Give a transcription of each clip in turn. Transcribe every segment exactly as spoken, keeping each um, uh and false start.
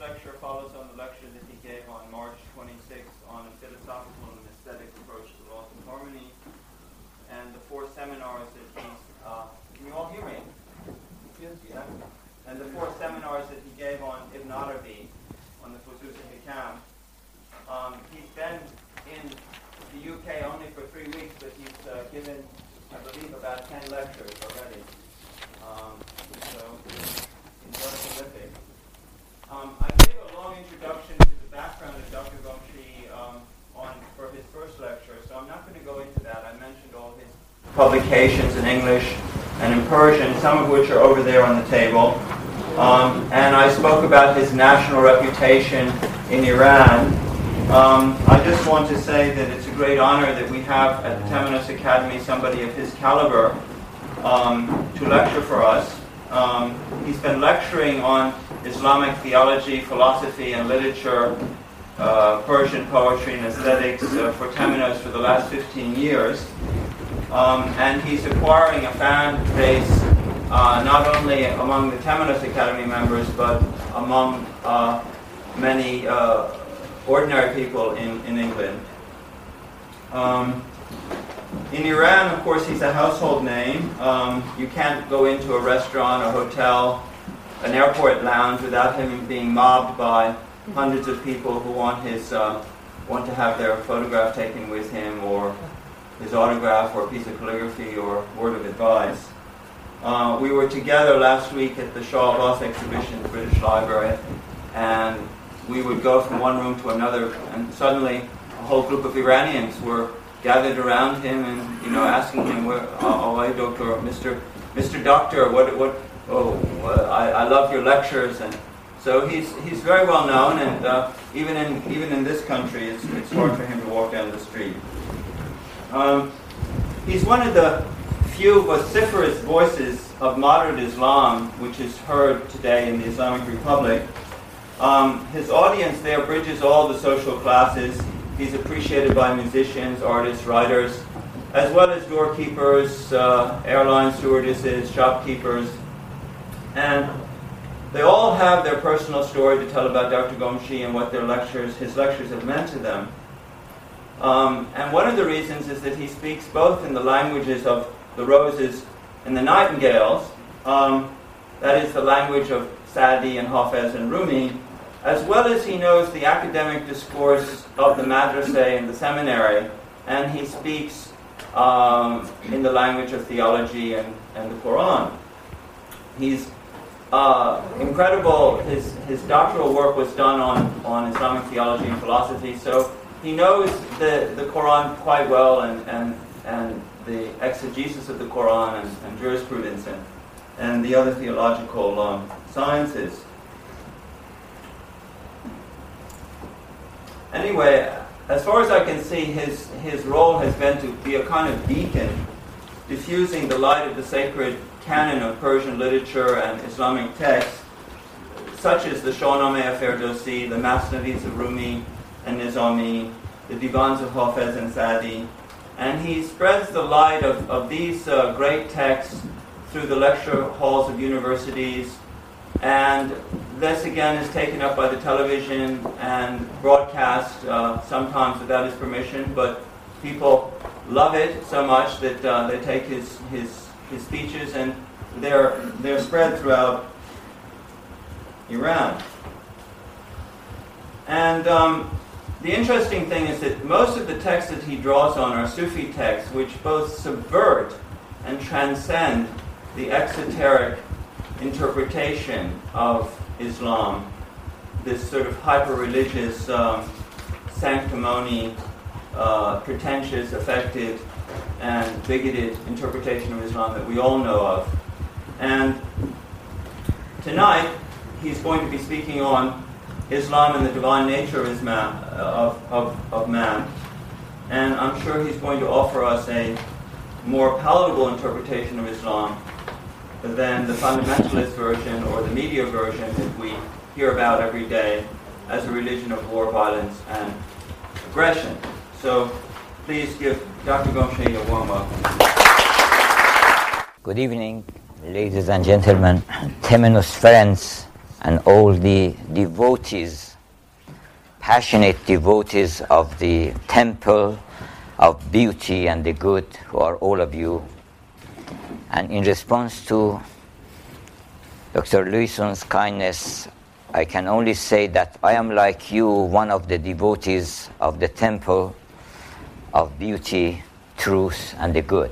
lecture follows on the lecture that he gave on March twenty-sixth on a philosophical and aesthetic approach to loss and harmony, and the four seminars that he's, uh, can you all hear me? Yes, yeah. And the four seminars that he gave on Ibn Arabi, on the Fusus al-Hikam. Um, he's been in the U K only for three weeks, but he's uh, given, I believe, about ten lectures already. Um, so he's well prolific. Um, I gave a long introduction to the background of Doctor Ghomshei um, on for his first lecture, so I'm not going to go into that. I mentioned all his publications in English and in Persian, some of which are over there on the table. Um, and I spoke about his national reputation in Iran. Um, I just want to say that it's a great honor that we have at the Temenos Academy somebody of his caliber um, to lecture for us. Um, he's been lecturing on Islamic theology, philosophy, and literature, uh, Persian poetry and aesthetics uh, for Temenos for the last fifteen years. Um, and he's acquiring a fan base uh, not only among the Temenos Academy members, but among uh, many uh, ordinary people in, in England. Um, In Iran, of course, he's a household name. Um, you can't go into a restaurant, a hotel, an airport lounge without him being mobbed by hundreds of people who want his uh, want to have their photograph taken with him, or his autograph, or a piece of calligraphy, or word of advice. Uh, we were together last week at the Shah Abbas exhibition at the British Library, and we would go from one room to another, and suddenly a whole group of Iranians were gathered around him and, you know, asking him, where, oh, oh, doctor, Mr. Mr. Doctor, what, what? Oh, I, I love your lectures, and so he's he's very well known, and uh, even in even in this country, it's it's hard for him to walk down the street. Um, he's one of the few vociferous voices of modern Islam, which is heard today in the Islamic Republic. Um, his audience there bridges all the social classes. He's appreciated by musicians, artists, writers, as well as doorkeepers, uh, airline stewardesses, shopkeepers. And they all have their personal story to tell about Doctor Ghomshei and what their lectures, his lectures have meant to them. Um, and one of the reasons is that he speaks both in the languages of the roses and the nightingales, um, that is the language of Sadi and Hafez and Rumi, as well as he knows the academic discourse of the madrasa and the seminary, and he speaks um, in the language of theology and, and the Quran. He's uh, incredible. His his doctoral work was done on, on Islamic theology and philosophy, so he knows the, the Quran quite well, and, and, and the exegesis of the Quran, and, and jurisprudence, and, and the other theological um, sciences. Anyway, as far as I can see, his, his role has been to be a kind of beacon, diffusing the light of the sacred canon of Persian literature and Islamic texts, such as the Shahnameh of Ferdowsi, the Masnavids of Rumi and Nizami, the Divans of Hafez and Sadi. And he spreads the light of, of these uh, great texts through the lecture halls of universities, and this again is taken up by the television and broadcast, uh, sometimes without his permission, but people love it so much that uh, they take his, his his speeches, and they're they're spread throughout Iran. And um, the interesting thing is that most of the texts that he draws on are Sufi texts, which both subvert and transcend the exoteric interpretation of Islam, this sort of hyper-religious, um, sanctimony, uh, pretentious, affected, and bigoted interpretation of Islam that we all know of. And tonight, he's going to be speaking on Islam and the divine nature of, Islam, of, of, of man. And I'm sure he's going to offer us a more palatable interpretation of Islam than the fundamentalist version or the media version that we hear about every day as a religion of war, violence, and aggression. So please give Doctor Ghomshei a warm welcome. Good evening, ladies and gentlemen, Temenos friends, and all the devotees, passionate devotees of the temple of beauty and the good, who are all of you. And in response to Doctor Lewison's kindness, I can only say that I am like you, one of the devotees of the temple of beauty, truth, and the good.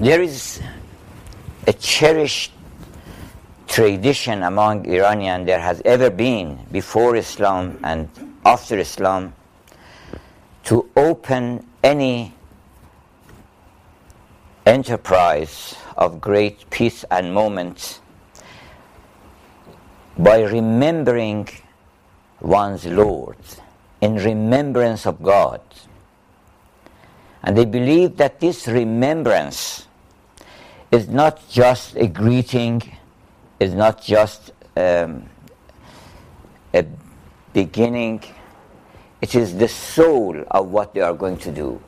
There is a cherished tradition among Iranians, there has ever been before Islam and after Islam, to open any enterprise of great peace and moment by remembering one's Lord, in remembrance of God. And they believe that this remembrance is not just a greeting, is not just um, a beginning, it is the soul of what they are going to do.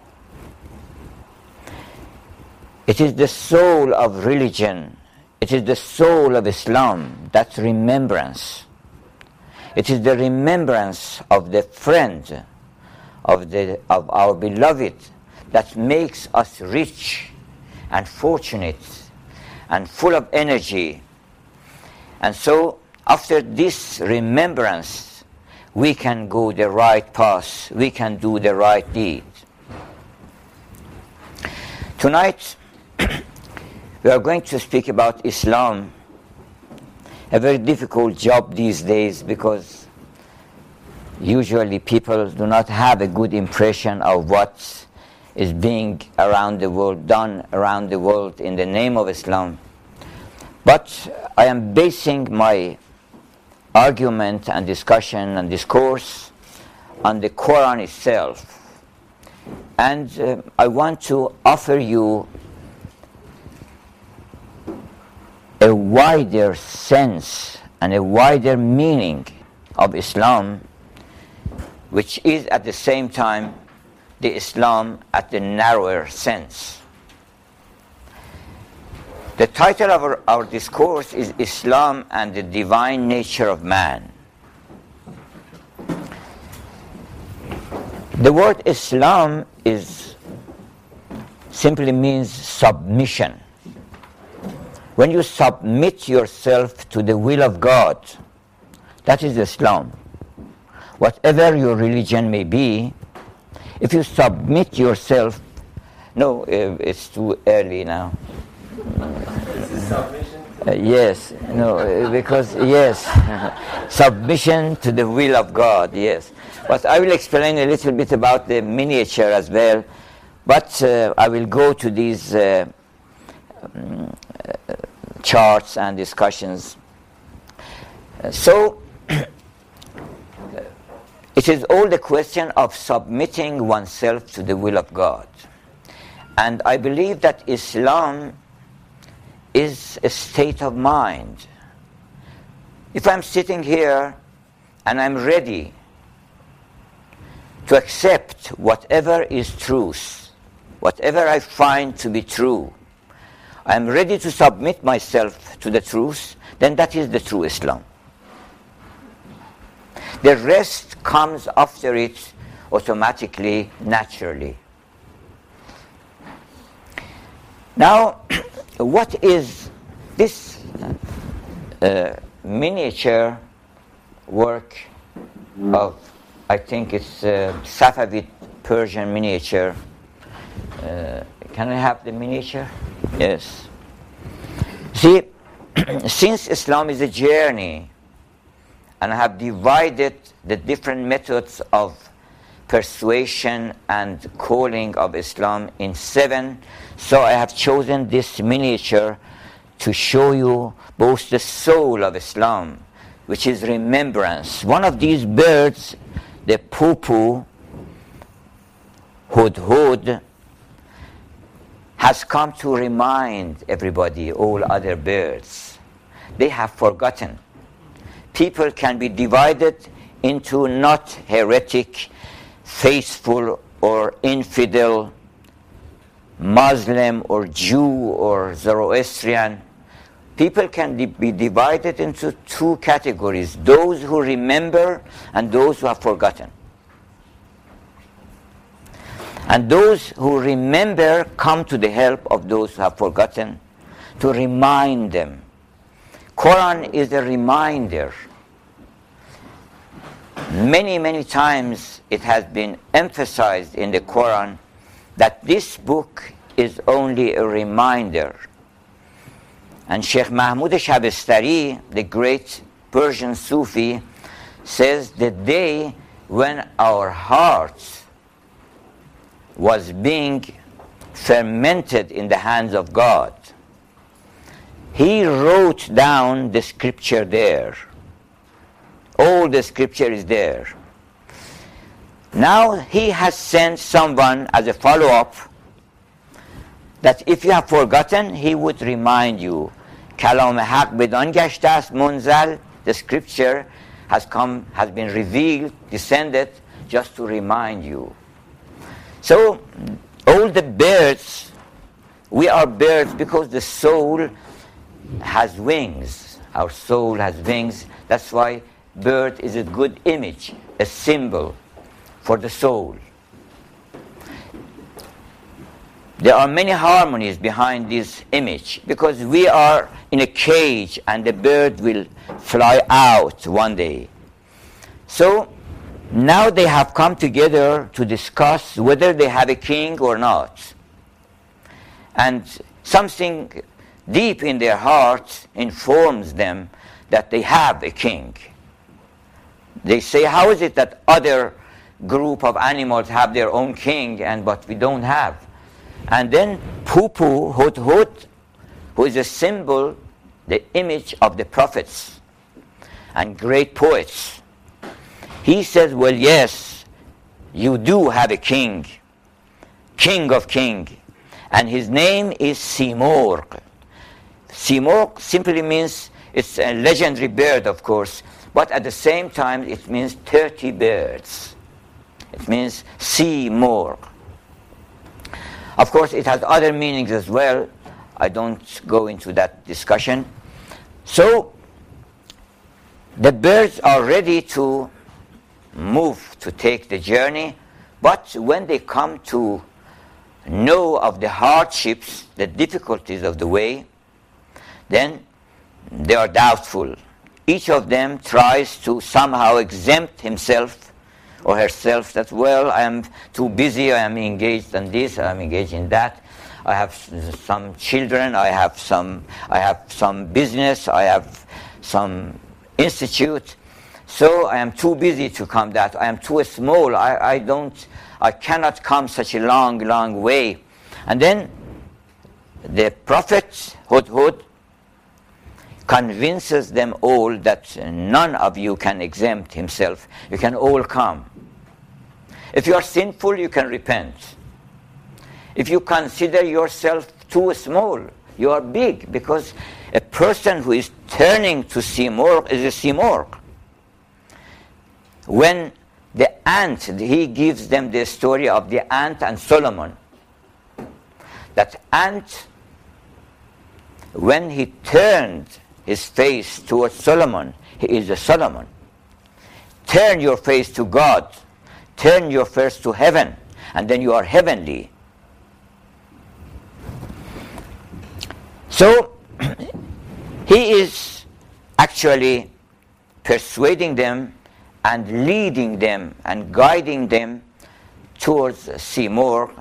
It is the soul of religion, it is the soul of Islam, that's remembrance. It is the remembrance of the friend, of, the, of our beloved, that makes us rich and fortunate and full of energy. And so, after this remembrance, we can go the right path, we can do the right deed. Tonight, we are going to speak about Islam, a very difficult job these days because usually people do not have a good impression of what is being around the world, done around the world in the name of Islam. But I am basing my argument and discussion and discourse on the Quran itself. And uh, I want to offer you a wider sense and a wider meaning of Islam, which is at the same time the Islam at the narrower sense. The title of our, our discourse is Islam and the Divine Nature of Man. The word Islam is simply means submission. When you submit yourself to the will of God, that is Islam. Whatever your religion may be, if you submit yourself, no, it's too early now. Uh, yes, no, because, yes, submission to the will of God, yes. But I will explain a little bit about the miniature as well, but uh, I will go to these uh, um, uh, charts and discussions. Uh, so, it is all the question of submitting oneself to the will of God. And I believe that Islam is a state of mind. If I'm sitting here and I'm ready to accept whatever is truth, whatever I find to be true, I'm ready to submit myself to the truth, then that is the true Islam. The rest comes after it automatically, naturally. Now, what is this uh, miniature work of, I think it's uh, Safavid Persian miniature. Uh, can I have the miniature? Yes. See, since Islam is a journey, and I have divided the different methods of persuasion and calling of Islam in seven. So I have chosen this miniature to show you both the soul of Islam, which is remembrance. One of these birds, the pupu, Hudhud, has come to remind everybody, all other birds. They have forgotten. People can be divided into not heretic, faithful or infidel, Muslim or Jew or Zoroastrian. People can be divided into two categories, those who remember and those who have forgotten. And those who remember come to the help of those who have forgotten, to remind them. Quran is a reminder. Many, many times it has been emphasized in the Quran that this book is only a reminder. And Sheikh Mahmoud Shabestari, the great Persian Sufi, says the day when our hearts was being fermented in the hands of God, he wrote down the scripture there. All the scripture is there. Now he has sent someone as a follow-up that if you have forgotten, he would remind you. Kalam haq bedan gashte ast munzal, the scripture has come, has been revealed, descended, just to remind you. So, all the birds, we are birds because the soul has wings. Our soul has wings. That's why bird is a good image, a symbol for the soul. There are many harmonies behind this image because we are in a cage and the bird will fly out one day. So now they have come together to discuss whether they have a king or not. And something deep in their hearts informs them that they have a king. They say, how is it that other group of animals have their own king and but we don't have? And then Pupu, Hudhud, who is a symbol, the image of the prophets and great poets, he says, well, yes, you do have a king, king of king, and his name is Simurgh. Simurgh simply means, it's a legendary bird, of course, but at the same time, it means thirty birds. It means Seymour. Of course, it has other meanings as well. I don't go into that discussion. So, the birds are ready to move, to take the journey. But when they come to know of the hardships, the difficulties of the way, then they are doubtful. Each of them tries to somehow exempt himself or herself that, well, I am too busy, I am engaged in this, I am engaged in that, I have some children, I have some, I have some business, I have some institute, so I am too busy to come that, I am too small, I, I don't, I cannot come such a long, long way. And then the Prophet Hudhud convinces them all that none of you can exempt himself. You can all come. If you are sinful, you can repent. If you consider yourself too small, you are big, because a person who is turning to Simurgh is a Simurgh. When the ant, he gives them the story of the ant and Solomon. That ant, when he turned his face towards Solomon, he is a Solomon. Turn your face to God. Turn your face to heaven, and then you are heavenly. So, he is actually persuading them and leading them and guiding them towards Seymour,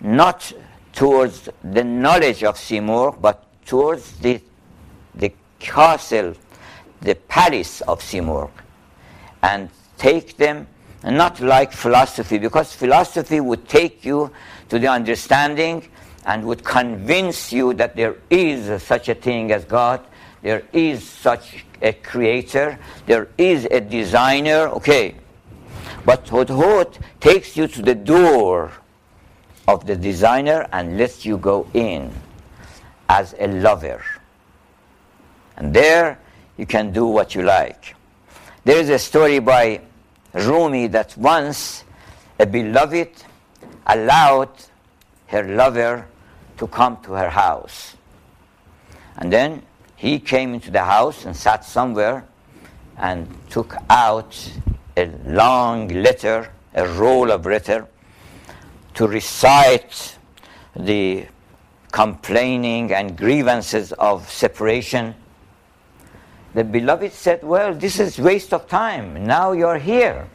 not towards the knowledge of Seymour, but towards the the castle, the palace of Simurgh, and take them, not like philosophy, because philosophy would take you to the understanding and would convince you that there is such a thing as God, there is such a creator, there is a designer, okay. But Hudhud takes you to the door of the designer and lets you go in as a lover. And there, you can do what you like. There is a story by Rumi that once a beloved allowed her lover to come to her house. And then he came into the house and sat somewhere and took out a long letter, a roll of letter, to recite the complaining and grievances of separation. The beloved said, well, this is waste of time. Now you're here.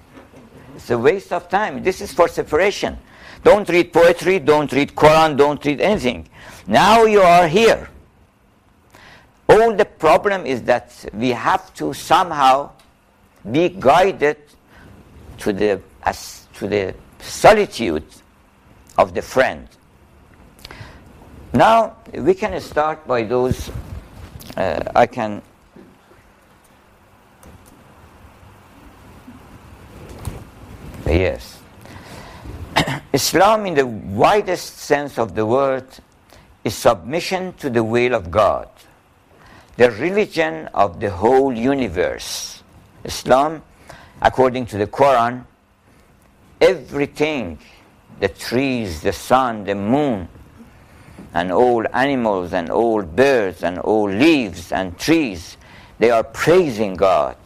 It's a waste of time. This is for separation. Don't read poetry, don't read Quran, don't read anything. Now you are here. All the problem is that we have to somehow be guided to the, as, to the solitude of the friend. Now we can start by those, uh, I can... Yes. Islam, in the widest sense of the word, is submission to the will of God, the religion of the whole universe. Islam, according to the Quran, everything, the trees, the sun, the moon, and all animals, and all birds, and all leaves and trees, they are praising God,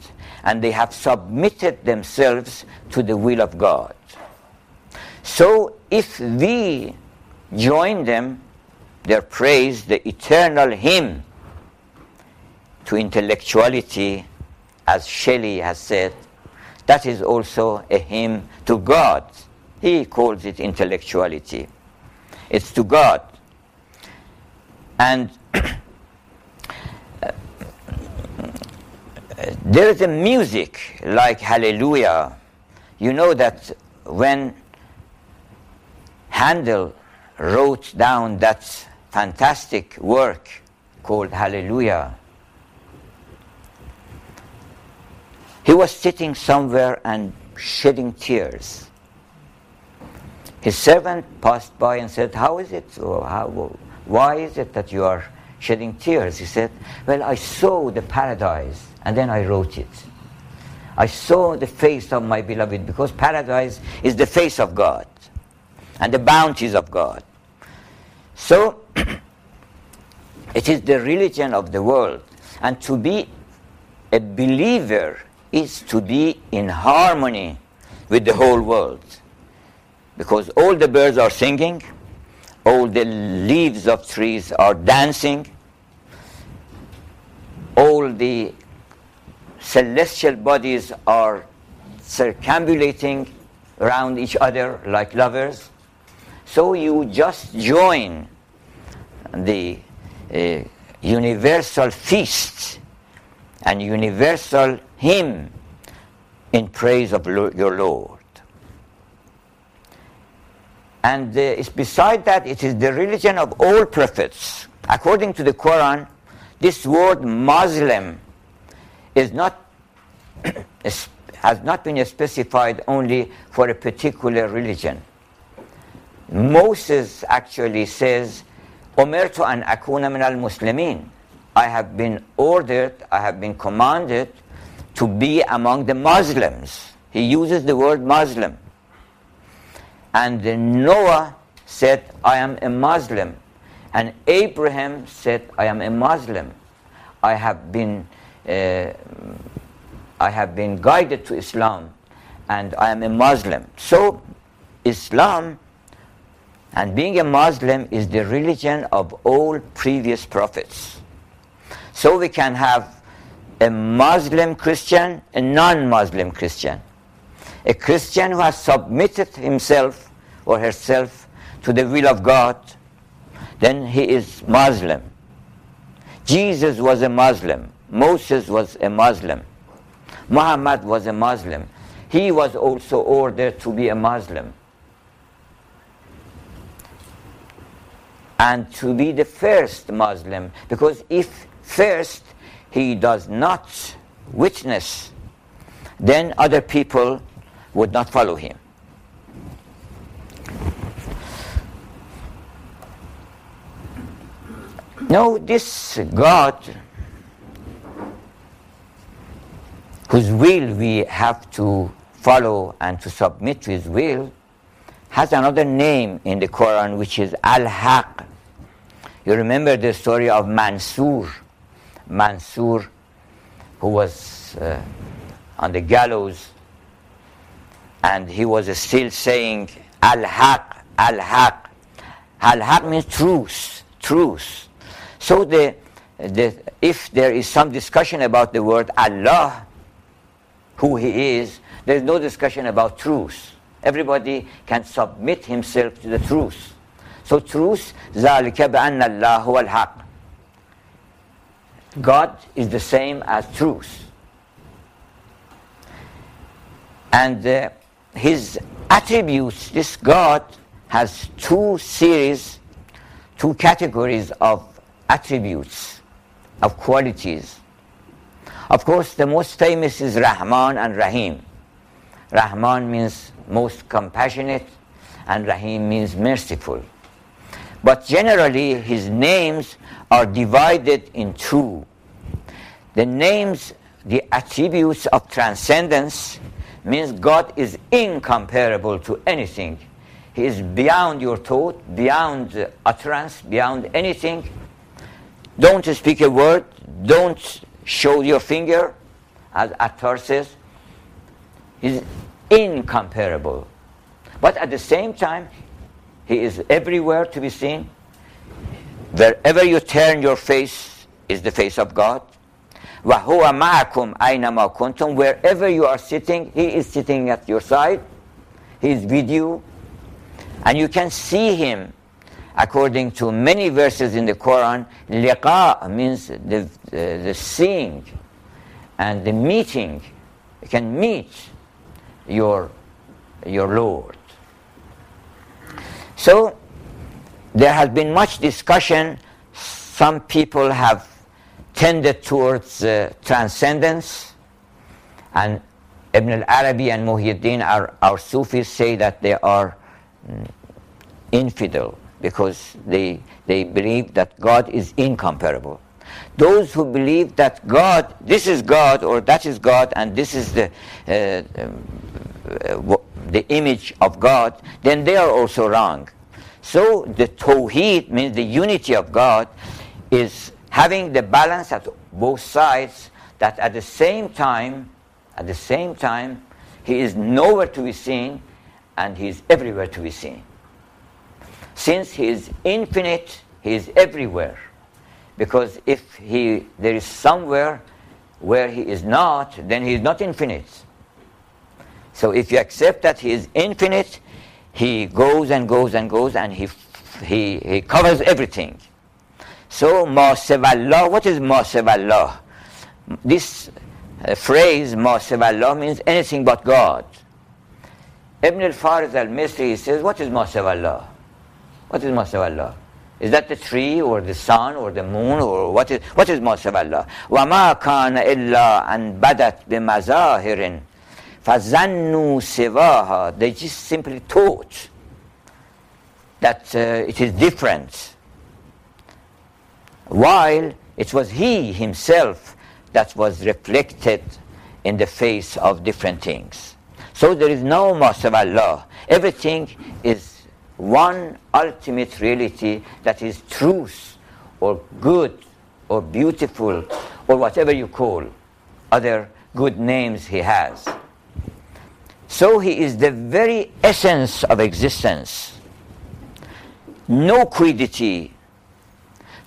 and they have submitted themselves to the will of God. So if we join them, their praise, the eternal hymn, to intellectuality, as Shelley has said, that is also a hymn to God. He calls it intellectuality. It's to God. And there is a music like Hallelujah. You know that when Handel wrote down that fantastic work called Hallelujah, he was sitting somewhere and shedding tears. His servant passed by and said, how is it? Or how, why is it that you are shedding tears? He said, well, I saw the paradise. And then I wrote it. I saw the face of my beloved, because paradise is the face of God and the bounties of God. So it is the religion of the world. And to be a believer is to be in harmony with the whole world. Because all the birds are singing, all the leaves of trees are dancing, all the celestial bodies are circumambulating around each other like lovers. So you just join the uh, universal feast and universal hymn in praise of lo- your Lord. And uh, it's beside that, it is the religion of all prophets. According to the Quran, this word Muslim is not, has not been specified only for a particular religion. Moses actually says, "Umirtu an akuna min al-Muslimin." I have been ordered, I have been commanded to be among the Muslims. He uses the word Muslim. And Noah said, I am a Muslim. And Abraham said, I am a Muslim. I have been Uh, I have been guided to Islam, and I am a Muslim. So Islam and being a Muslim is the religion of all previous prophets. So we can have a Muslim Christian, a non-Muslim Christian, a Christian who has submitted himself or herself to the will of God, then he is Muslim. Jesus was a Muslim. Moses was a Muslim. Muhammad was a Muslim. He was also ordered to be a Muslim. And to be the first Muslim, because if first he does not witness, then other people would not follow him. Now this God, whose will we have to follow and to submit to his will, has another name in the Quran, which is Al-Haq. You remember the story of Mansur. Mansur, who was uh, on the gallows, and he was still saying, Al-Haq, Al-Haq. Al-Haq means truth, truth. So the, the, if there is some discussion about the word Allah, who he is, there is no discussion about truth. Everybody can submit himself to the truth. So truth, ذَلِكَ بَأَنَّ اللَّهَ هُوَ الْحَقِّ. God is the same as truth. And uh, his attributes, this God has two series, two categories of attributes, of qualities. Of course, the most famous is Rahman and Rahim. Rahman means most compassionate, and Rahim means merciful. But generally, his names are divided in two. The names, the attributes of transcendence, means God is incomparable to anything. He is beyond your thought, beyond utterance, beyond anything. Don't speak a word, don't show your finger, as Attar says. He is incomparable. But at the same time, he is everywhere to be seen. Wherever you turn your face is the face of God. وَهُوَ مَعَكُمْ أَيْنَمَا كُنْتُمْ. Wherever you are sitting, he is sitting at your side. He is with you. And you can see him according to many verses in the Quran. لِقَاء means the, the, the seeing and the meeting. You can meet your, your Lord. So, there has been much discussion. Some people have tended towards uh, transcendence, and Ibn al-Arabi and Muhyiddin, our, our Sufis, say that they are mm, infidel because they, they believe that God is incomparable. Those who believe that God, this is God or that is God, and this is the uh, uh, the image of God, then they are also wrong. So the Tawheed means the unity of God is having the balance at both sides, that at the same time, at the same time, he is nowhere to be seen and he is everywhere to be seen. Since he is infinite, he is everywhere. Because if he there is somewhere where he is not, then he is not infinite. So if you accept that he is infinite, he goes and goes and goes, and he he, he covers everything. So Masiwallah, what is Masiwallah? This uh, phrase Masiwallah means anything but God. Ibn al-Fariz al-Misri says, what is Masiwallah? What is Masiwallah? Is that the tree or the sun or the moon, or what is what is Masiwallah? وَمَا كَانَ إِلَّا أَنْ بَدَتْ بِمَظَاهِرٍ فَظَنُّوا سِوَاهَا. They just simply thought that uh, it is different, while it was he himself that was reflected in the face of different things. So there is no Masiwallah. Everything is one ultimate reality that is truth or good or beautiful or whatever you call other good names he has. So he is the very essence of existence. No quiddity.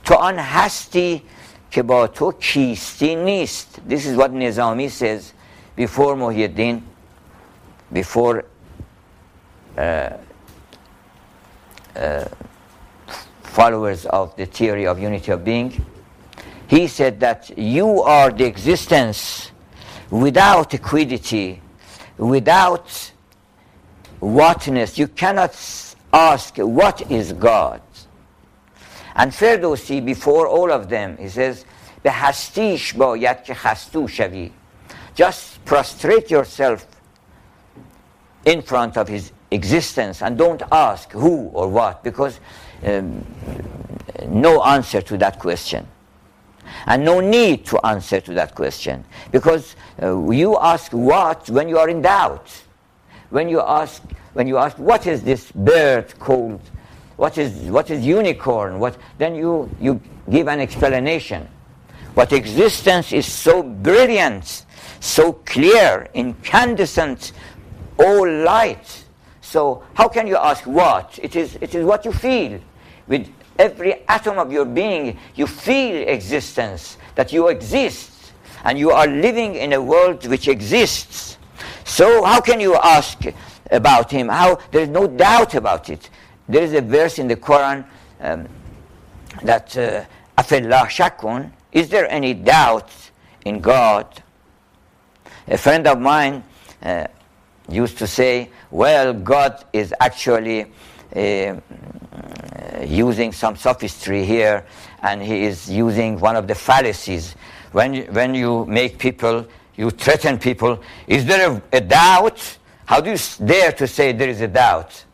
To an hasti ke ba to kisti nist. This is what Nizami says before Muhyiddin, before uh, Uh, followers of the theory of unity of being. He said that you are the existence without equity, without whatness. You cannot ask what is God. And Ferdowsi, before all of them, he says, "Be hastish bayad ke hastu shavi." Just prostrate yourself in front of his existence and don't ask who or what, because um, no answer to that question, and no need to answer to that question, because uh, you ask what when you are in doubt, when you ask when you ask, what is this bird called? What is what is unicorn? What then you you give an explanation. But existence is so brilliant, so clear, incandescent, all light. So how can you ask what? It is it is what you feel. With every atom of your being, you feel existence, that you exist, and you are living in a world which exists. So how can you ask about him? How there is no doubt about it. There is a verse in the Quran um, that uh, Afillah Shakun. Is there any doubt in God? A friend of mine uh, used to say, well, God is actually uh, using some sophistry here, and he is using one of the fallacies. When, when you make people, you threaten people, is there a, a doubt? How do you dare to say there is a doubt?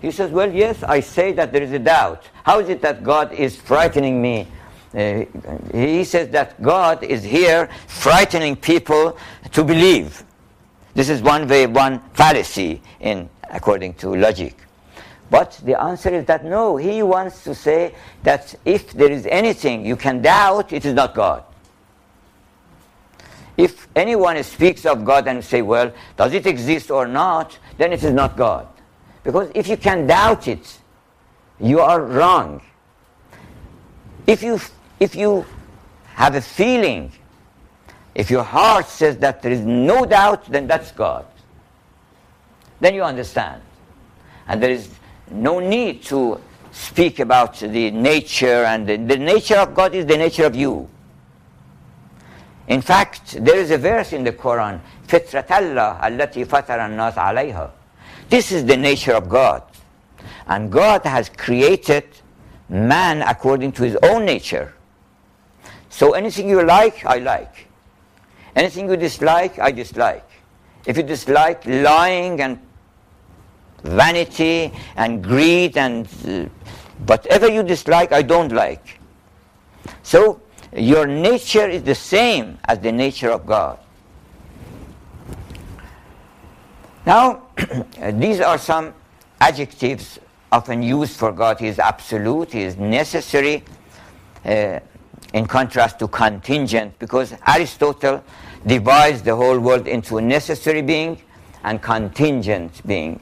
He says, well, yes, I say that there is a doubt. How is it that God is frightening me? Uh, he says that God is here frightening people to believe. This is one way, one fallacy, in according to logic. But the answer is that no, he wants to say that if there is anything you can doubt, it is not God. If anyone speaks of God and say, well, does it exist or not, then it is not God. Because if you can doubt it, you are wrong. If you if you have a feeling, if your heart says that there is no doubt, then that's God. Then you understand. And there is no need to speak about the nature, and the, the nature of God is the nature of you. In fact, there is a verse in the Quran, فِتْرَةَ اللَّهِ الَّتِي فَتَرَ النَّاسَ عَلَيْهَا. This is the nature of God. And God has created man according to his own nature. So anything you like, I like. Anything you dislike, I dislike. If you dislike lying and vanity and greed and uh, whatever you dislike, I don't like. So your nature is the same as the nature of God. Now, these are some adjectives often used for God. He is absolute, he is necessary, uh, in contrast to contingent, because Aristotle divides the whole world into necessary being and contingent being.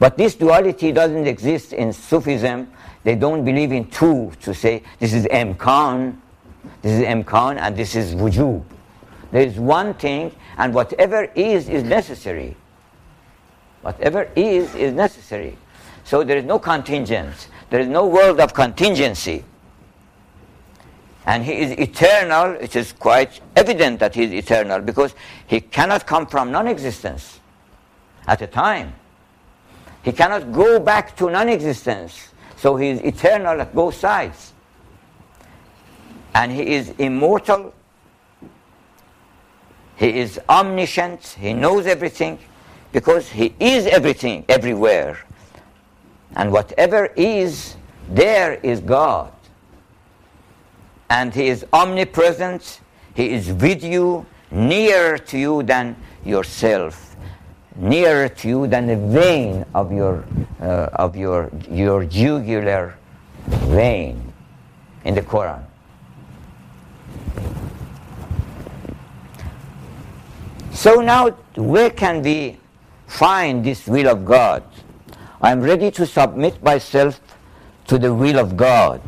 But this duality doesn't exist in Sufism. They don't believe in two, to say this is Imkan, this is Imkan, and this is Wujub. There is one thing, and whatever is, is necessary. Whatever is, is necessary. So there is no contingent. There is no world of contingency. And he is eternal. It is quite evident that he is eternal, because he cannot come from non-existence at a time. He cannot go back to non-existence. So he is eternal at both sides. And he is immortal. He is omniscient. He knows everything, because he is everything, everywhere. And whatever is, there is God. And he is omnipresent. He is with you, nearer to you than yourself, nearer to you than the vein of your uh, of your your jugular vein in the Quran. So now, where can we find this will of God? I am ready to submit myself to the will of God.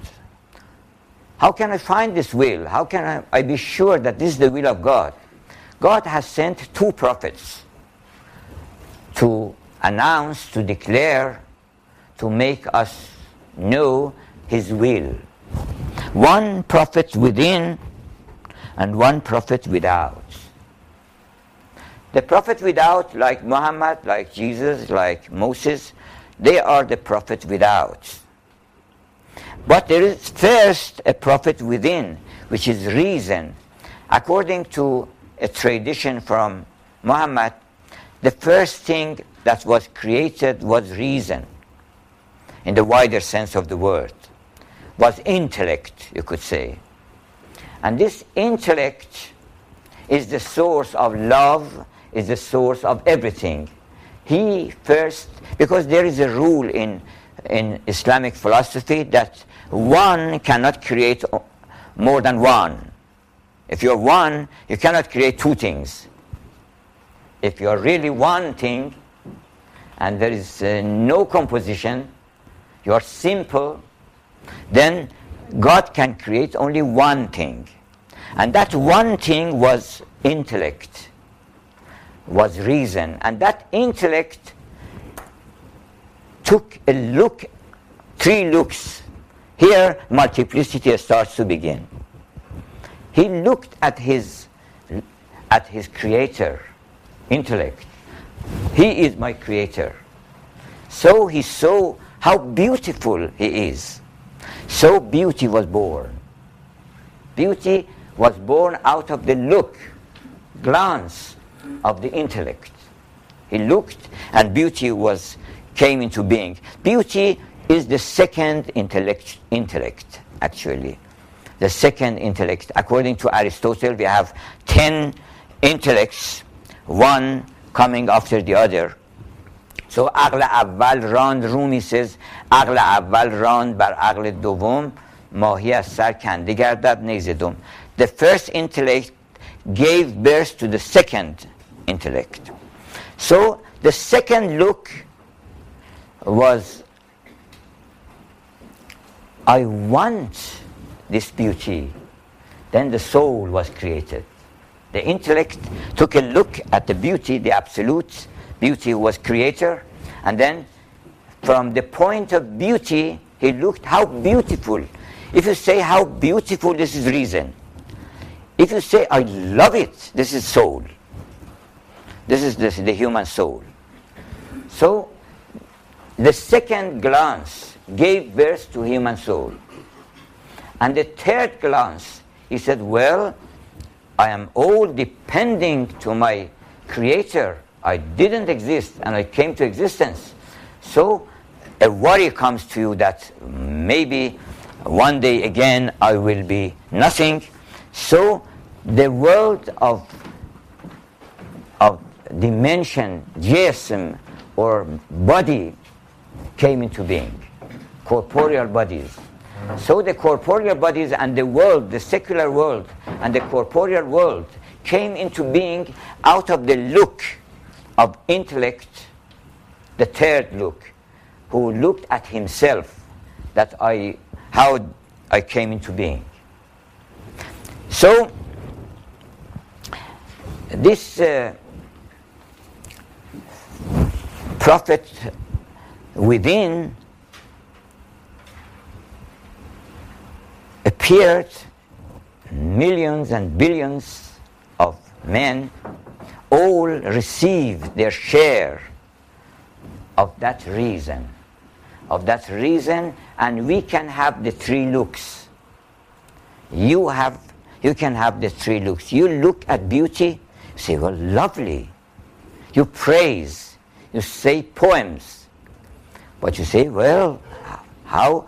How can I find this will? How can I, I be sure that this is the will of God? God has sent two prophets to announce, to declare, to make us know his will. One prophet within and one prophet without. The prophet without, like Muhammad, like Jesus, like Moses, they are the prophet without. But there is first a prophet within, which is reason. According to a tradition from Muhammad, the first thing that was created was reason, in the wider sense of the word, was intellect, you could say. And this intellect is the source of love, is the source of everything. he first, because there is a rule in in Islamic philosophy that one cannot create more than one. If you're one, you cannot create two things. If you're really one thing, and there is uh, no composition, you're simple, then God can create only one thing. And that one thing was intellect, was reason. And that intellect took a look, three looks. Here, multiplicity starts to begin. He looked at his, at his creator, intellect. He is my creator. So he saw how beautiful he is. So beauty was born. Beauty was born out of the look, glance of the intellect. He looked and beauty was came into being. Beauty is the second intellect, intellect actually. The second intellect. According to Aristotle, we have ten intellects, one coming after the other. So, aql awwal rand, Rumi says, aql awwal rand bar aql dovom, mahi az sar kande gardad neyz dum. The first intellect gave birth to the second intellect. So, the second look was, I want this beauty. Then the soul was created. The intellect took a look at the beauty, the absolute beauty was creator, and then from the point of beauty, he looked how beautiful. If you say how beautiful, this is reason. If you say I love it, this is soul. This is this, the human soul. So the second glance gave birth to human soul. And the third glance, he said, well, I am all depending to my creator. I didn't exist and I came to existence. So a worry comes to you that maybe one day again I will be nothing. So the world of, of dimension, jasm or body came into being, corporeal bodies. So the corporeal bodies and the world, the secular world and the corporeal world came into being out of the look of intellect, the third look, who looked at himself, that I, how I came into being. So this uh, prophet within appeared millions and billions of men, all received their share of that reason, of that reason, and we can have the three looks. You have, you can have the three looks. You look at beauty, you say, well, lovely. You praise, you say poems, but you say, well, how?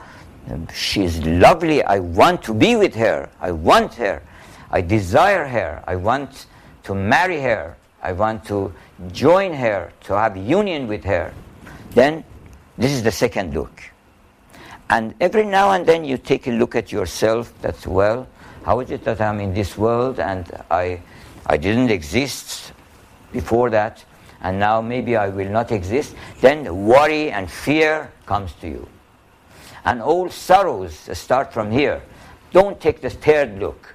She's lovely, I want to be with her, I want her, I desire her, I want to marry her, I want to join her, to have union with her. Then this is the second look. And every now and then you take a look at yourself, that's well, how is it that I'm in this world and I, I didn't exist before that, and now maybe I will not exist. Then worry and fear comes to you. And all sorrows start from here. Don't take the third look.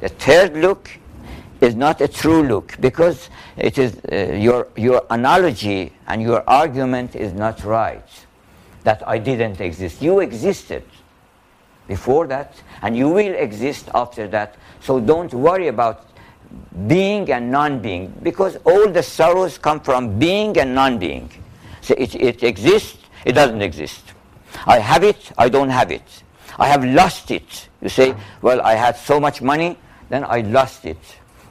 The third look is not a true look because it is uh, your your analogy and your argument is not right. That I didn't exist. You existed before that, and you will exist after that. So don't worry about being and non-being because all the sorrows come from being and non-being. So it, it exists. It doesn't exist. I have it, I don't have it. I have lost it. You say, well, I had so much money, then I lost it.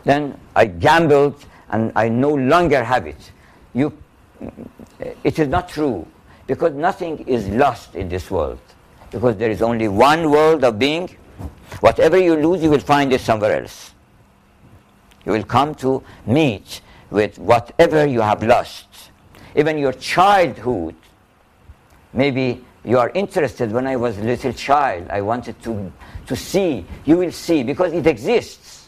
Then I gambled and I no longer have it. You, it is not true because nothing is lost in this world because there is only one world of being. Whatever you lose, you will find it somewhere else. You will come to meet with whatever you have lost. even your childhood. Maybe you are interested. When I was a little child, I wanted to, to see. You will see, because it exists.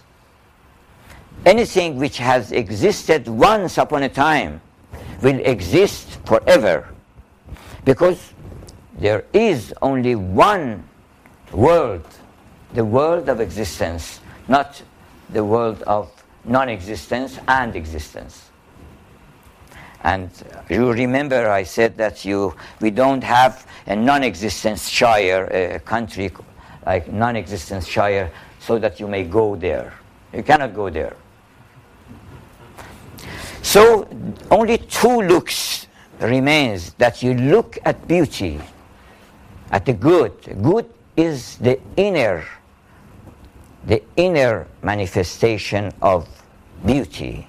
Anything which has existed once upon a time will exist forever, because there is only one world, the world of existence, not the world of non-existence and existence. And you remember I said that you we don't have a non-existence shire, a country like non-existence shire, so that you may go there. You cannot go there. So only two looks remains, that you look at beauty, at the good. Good is the inner, the inner manifestation of beauty.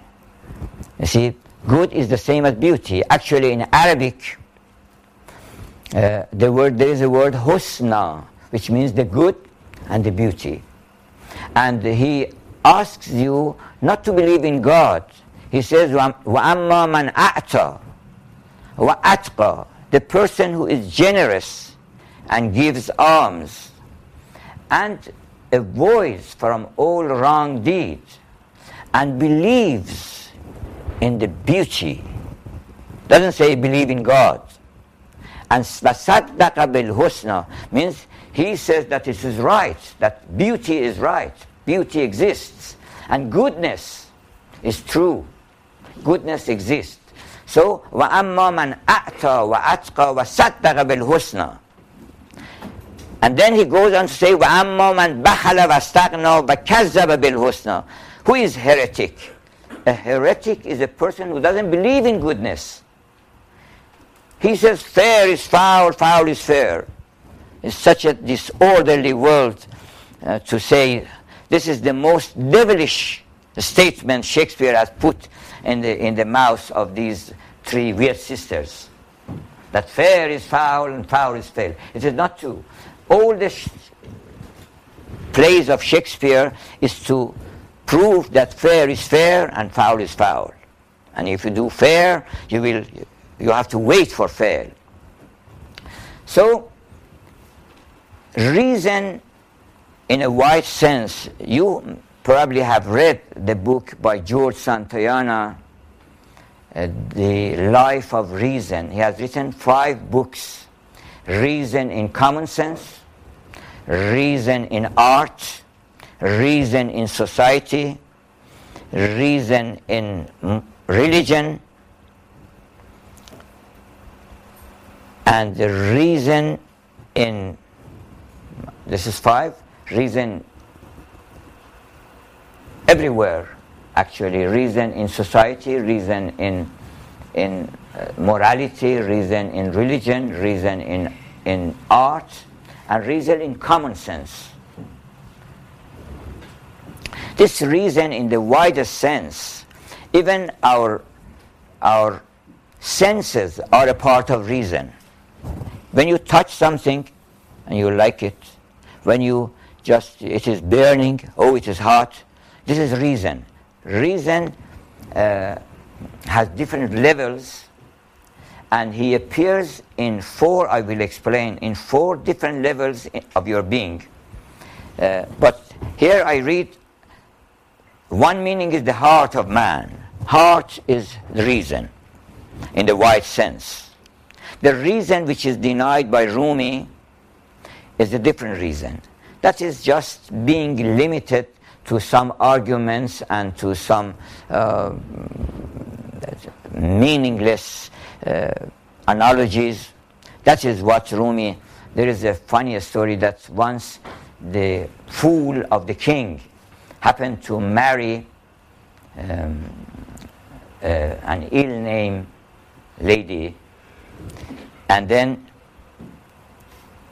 You see, good is the same as beauty. Actually, in Arabic, uh, the word there is a word husna, which means the good and the beauty. And he asks you not to believe in God. He says, وَأَمَّا مَنْ أَعْتَى وَأَتْقَى, the person who is generous and gives alms and avoids from all wrong deeds and believes in the beauty. Doesn't say believe in God. And Saddaqa bil Husna means he says that it is right, that beauty is right, beauty exists, and goodness is true. Goodness exists. So, وَأَمَّا مَنْ أَعْتَى وَأَتْقَى وَصَدَّقَ بِالْحُسْنَى. And then he goes on to say, وَأَمَّا مَنْ بَخَلَ وَاسْتَغْنَى وَكَذَّبَ بِالْحُسْنَى. Who is heretic? A heretic is a person who doesn't believe in goodness. He says, fair is foul, foul is fair. It's such a disorderly world uh, to say. This is the most devilish statement Shakespeare has put in the in the mouths of these three weird sisters, that fair is foul and foul is fair. It is not true. All the sh- plays of Shakespeare is to prove that fair is fair and foul is foul. And if you do fair, you will you have to wait for fair. So, reason, in a wide sense, you probably have read the book by George Santayana, uh, The Life of Reason. He has written five books: Reason in Common Sense, Reason in Art, Reason in Society, Reason in Religion, and Reason in, this is five, Reason everywhere, actually. Reason in society, reason in in uh, morality, reason in religion, reason in in art, and reason in common sense. This reason, in the widest sense, even our our senses are a part of reason. When you touch something and you like it, when you just, it is burning, oh, it is hot. This is reason. Reason uh, has different levels, and he appears in four, I will explain, in four different levels of your being. Uh, but here I read, one meaning is the heart of man. Heart is reason, in the wide sense. The reason which is denied by Rumi is a different reason. That is just being limited to some arguments and to some uh, meaningless uh, analogies. That is what Rumi, there is a funny story that once the fool of the king happened to marry um, uh, an ill-named lady, and then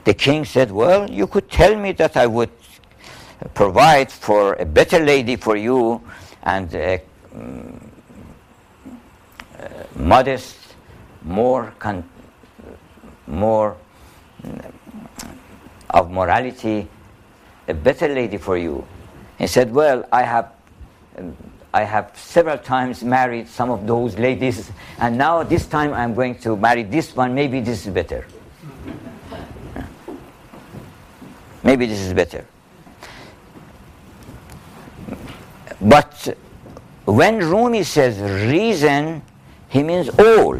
the king said, well, you could tell me that I would provide for a better lady for you, and a um, uh, modest, more con- more of morality, a better lady for you. He said, well, I have um, I have several times married some of those ladies, and now this time I'm going to marry this one. Maybe this is better. Maybe this is better. But when Rumi says reason, he means all.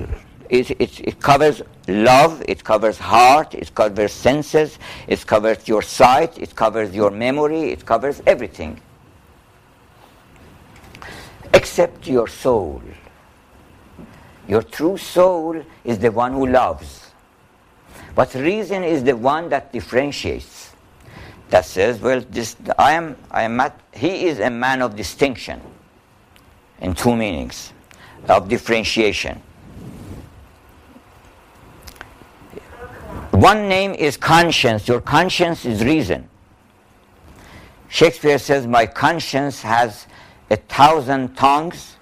It, it, it covers love, it covers heart, it covers senses, it covers your sight, it covers your memory, it covers everything. Except your soul. Your true soul is the one who loves. But reason is the one that differentiates. That says, well, this, I am, I am at, he is a man of distinction in two meanings, of differentiation. One name is conscience. Your conscience is reason. Shakespeare says, my conscience has a thousand tongues,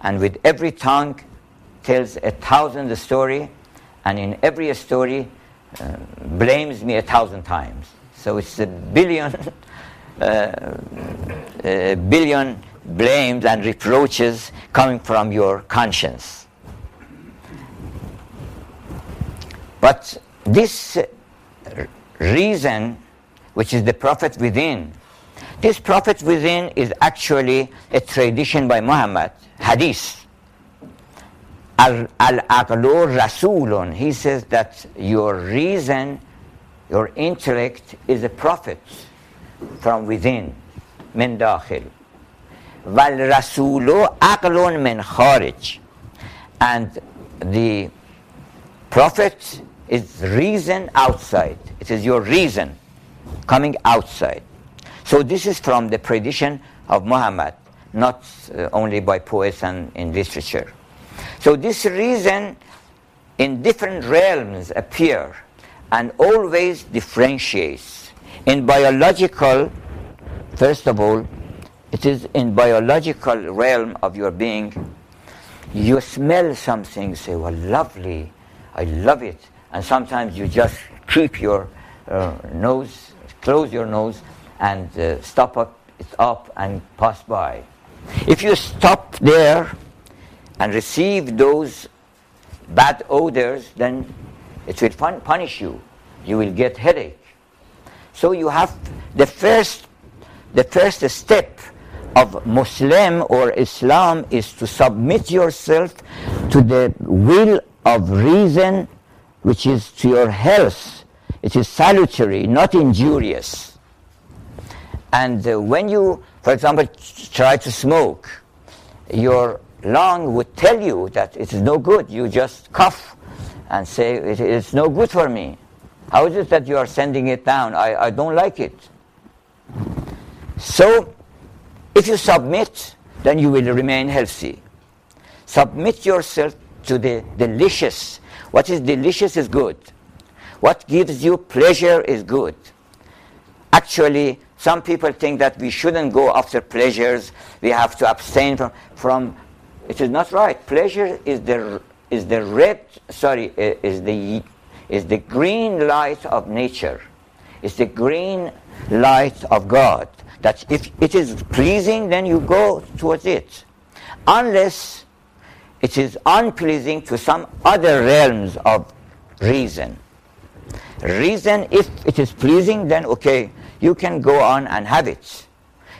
and with every tongue tells a thousand story, and in every story uh, blames me a thousand times. So it's a billion, uh, a billion blames and reproaches coming from your conscience. But this reason, which is the prophet within, this prophet within is actually a tradition by Muhammad, hadith. Al-aqlu rasulun. He says that your reason, your intellect is a prophet from within, min dakhil. Wal rasulu aqlun min kharij. And the prophet is reason outside. It is your reason coming outside. So this is from the tradition of Muhammad, not uh, only by poets and in literature. So this reason in different realms appear and always differentiates. In biological, first of all, it is in biological realm of your being, you smell something, say, well, lovely, I love it. And sometimes you just keep your uh, nose, close your nose, and uh, stop up, it up and pass by. If you stop there and receive those bad odors, then it will fun- punish you. You will get headache. So you have the first, the first step of Muslim or Islam is to submit yourself to the will of reason, which is to your health. It is salutary, not injurious. And uh, when you, for example, try to smoke, your lung would tell you that it is no good. You just cough and say, it is no good for me. How is it that you are sending it down? I, I don't like it. So, if you submit, then you will remain healthy. Submit yourself to the delicious. What is delicious is good. What gives you pleasure is good. Actually, some people think that we shouldn't go after pleasures. We have to abstain from. from it is not right. Pleasure is the is the red. Sorry, is the is the green light of nature. It's the green light of God. That if it is pleasing, then you go towards it, unless it is unpleasing to some other realms of reason. Reason, if it is pleasing, then okay, you can go on and have it.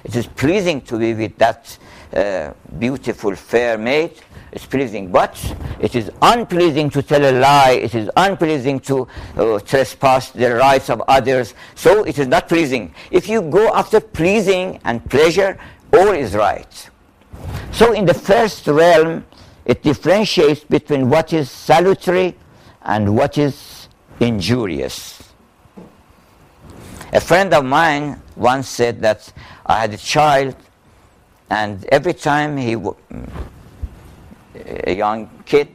It is pleasing to be with that uh, beautiful, fair maid. It's pleasing, but it is unpleasing to tell a lie. It is unpleasing to uh, trespass the rights of others. So it is not pleasing. If you go after pleasing and pleasure, all is right. So in the first realm, it differentiates between what is salutary and what is injurious. A friend of mine once said that I had a child, and every time he, w- a young kid,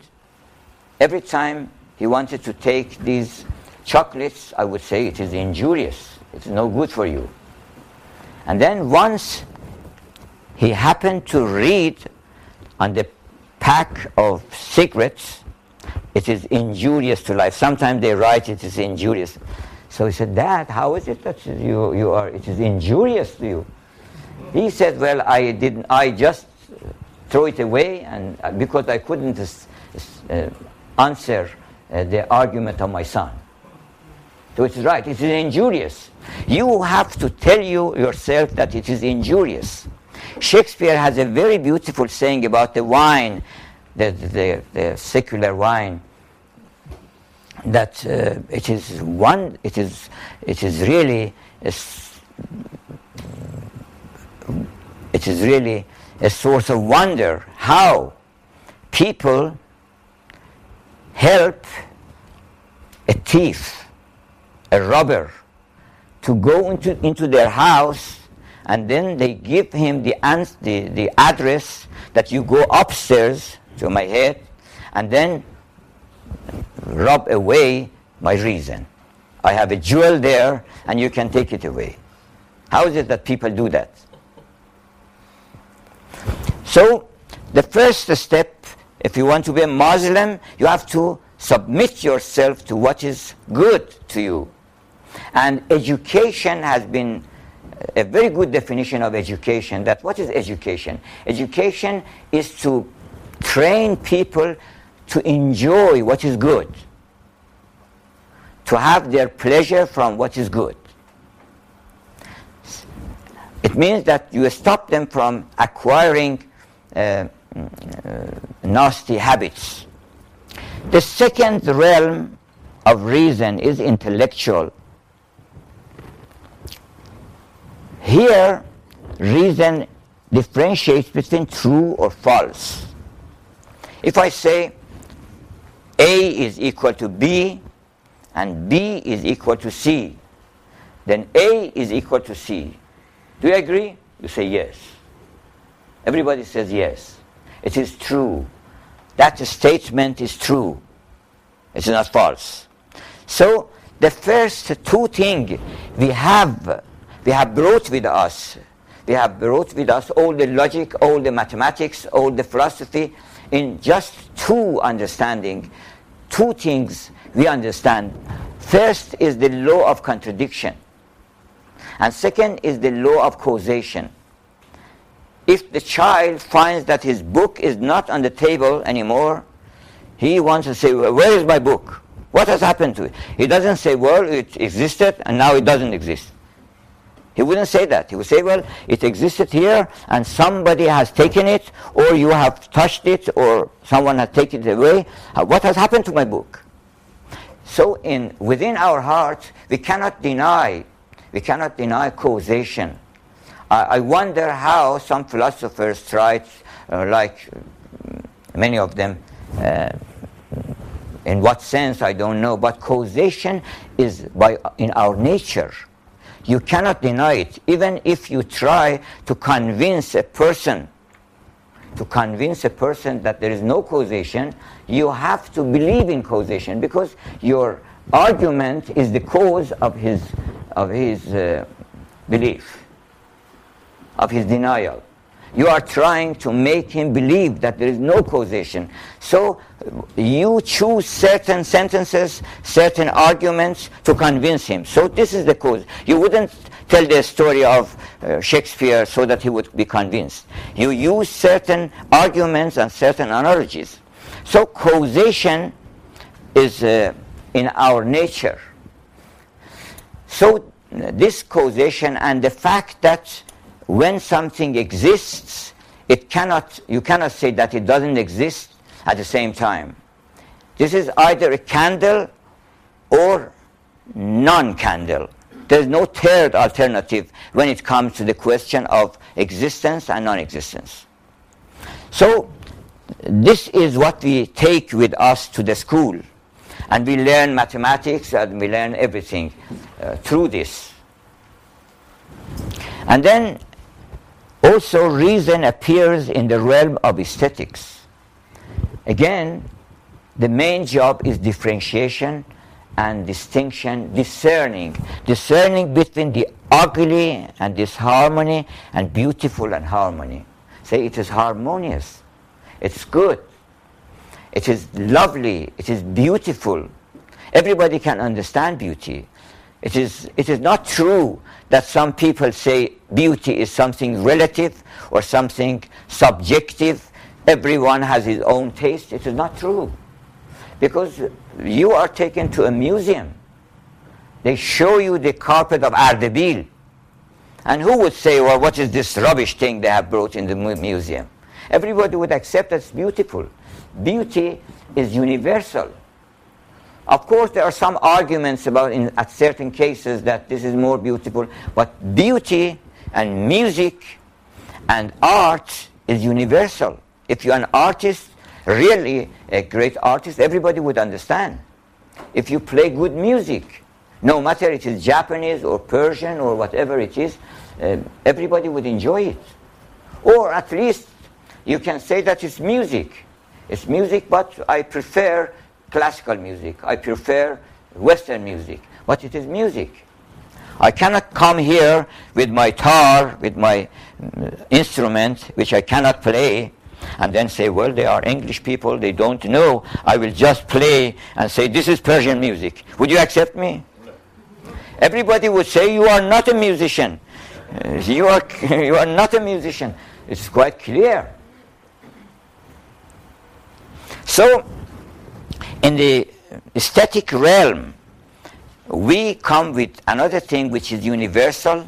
every time he wanted to take these chocolates, I would say it is injurious, it's no good for you. And then once he happened to read on the pack of cigarettes, it is injurious to life. Sometimes they write it is injurious. So he said, Dad, how is it that you, you are, it is injurious to you? He said, well, I didn't, I just throw it away, and uh, because I couldn't uh, answer uh, the argument of my son. So it is right, it is injurious. You have to tell you yourself that it is injurious. Shakespeare has a very beautiful saying about the wine, the, the, the secular wine, that uh, it is one, it is, it is really, a, it is really a source of wonder how people help a thief, a robber, to go into, into their house, and then they give him the, ans- the, the address that you go upstairs to my head and then rob away my reason. I have a jewel there and you can take it away. How is it that people do that? So the first step, if you want to be a Muslim, you have to submit yourself to what is good to you. And education has been a very good definition of education, that what is education? Education is to train people to enjoy what is good, to have their pleasure from what is good. It means that you stop them from acquiring uh, uh, nasty habits. The second realm of reason is intellectual. Here, reason differentiates between true or false. If I say A is equal to B and B is equal to C, then A is equal to C. Do you agree? You say yes. Everybody says yes. It is true. That statement is true. It's not false. So, the first two things we have We have brought with us, we have brought with us all the logic, all the mathematics, all the philosophy, in just two understanding, two things we understand. First is the law of contradiction, and second is the law of causation. If the child finds that his book is not on the table anymore, he wants to say, well, where is my book? What has happened to it? He doesn't say, well, it existed and now it doesn't exist. He wouldn't say that. He would say, well, it existed here and somebody has taken it, or you have touched it, or someone has taken it away. What has happened to my book? So in within our hearts, we cannot deny, we cannot deny causation. I, I wonder how some philosophers tried, uh, like many of them, uh, in what sense, I don't know, but causation is by in our nature. You cannot deny it, even if you try to convince a person, to convince a person that there is no causation, you have to believe in causation, because your argument is the cause of his, of his uh, belief, of his denial. You are trying to make him believe that there is no causation. So you choose certain sentences, certain arguments to convince him. So this is the cause. You wouldn't tell the story of uh, Shakespeare so that he would be convinced. You use certain arguments and certain analogies. So causation is uh, in our nature. So uh, this causation and the fact that when something exists, it cannot, you cannot say that it doesn't exist at the same time. This is either a candle or non-candle. There is no third alternative when it comes to the question of existence and non-existence. So, this is what we take with us to the school. And we learn mathematics and we learn everything uh, through this. And then, also, reason appears in the realm of aesthetics. Again, the main job is differentiation and distinction, discerning. Discerning between the ugly and disharmony and beautiful and harmony. Say, it is harmonious. It's good. It is lovely. It is beautiful. Everybody can understand beauty. It is, it is not true that some people say beauty is something relative or something subjective. Everyone has his own taste. It is not true. Because you are taken to a museum. They show you the carpet of Ardabil. And who would say, well, what is this rubbish thing they have brought in the museum? Everybody would accept it's beautiful. Beauty is universal. Of course, there are some arguments about, in at certain cases, that this is more beautiful, but beauty and music and art is universal. If you're an artist, really a great artist, everybody would understand. If you play good music, no matter it is Japanese or Persian or whatever it is, uh, everybody would enjoy it. Or at least you can say that it's music. It's music, but I prefer classical music. I prefer Western music. But it is music. I cannot come here with my tar, with my instrument, which I cannot play, and then say, well, they are English people, they don't know. I will just play and say, this is Persian music. Would you accept me? Everybody would say, you are not a musician. You are, you are not a musician. It's quite clear. So, in the aesthetic realm, we come with another thing which is universal.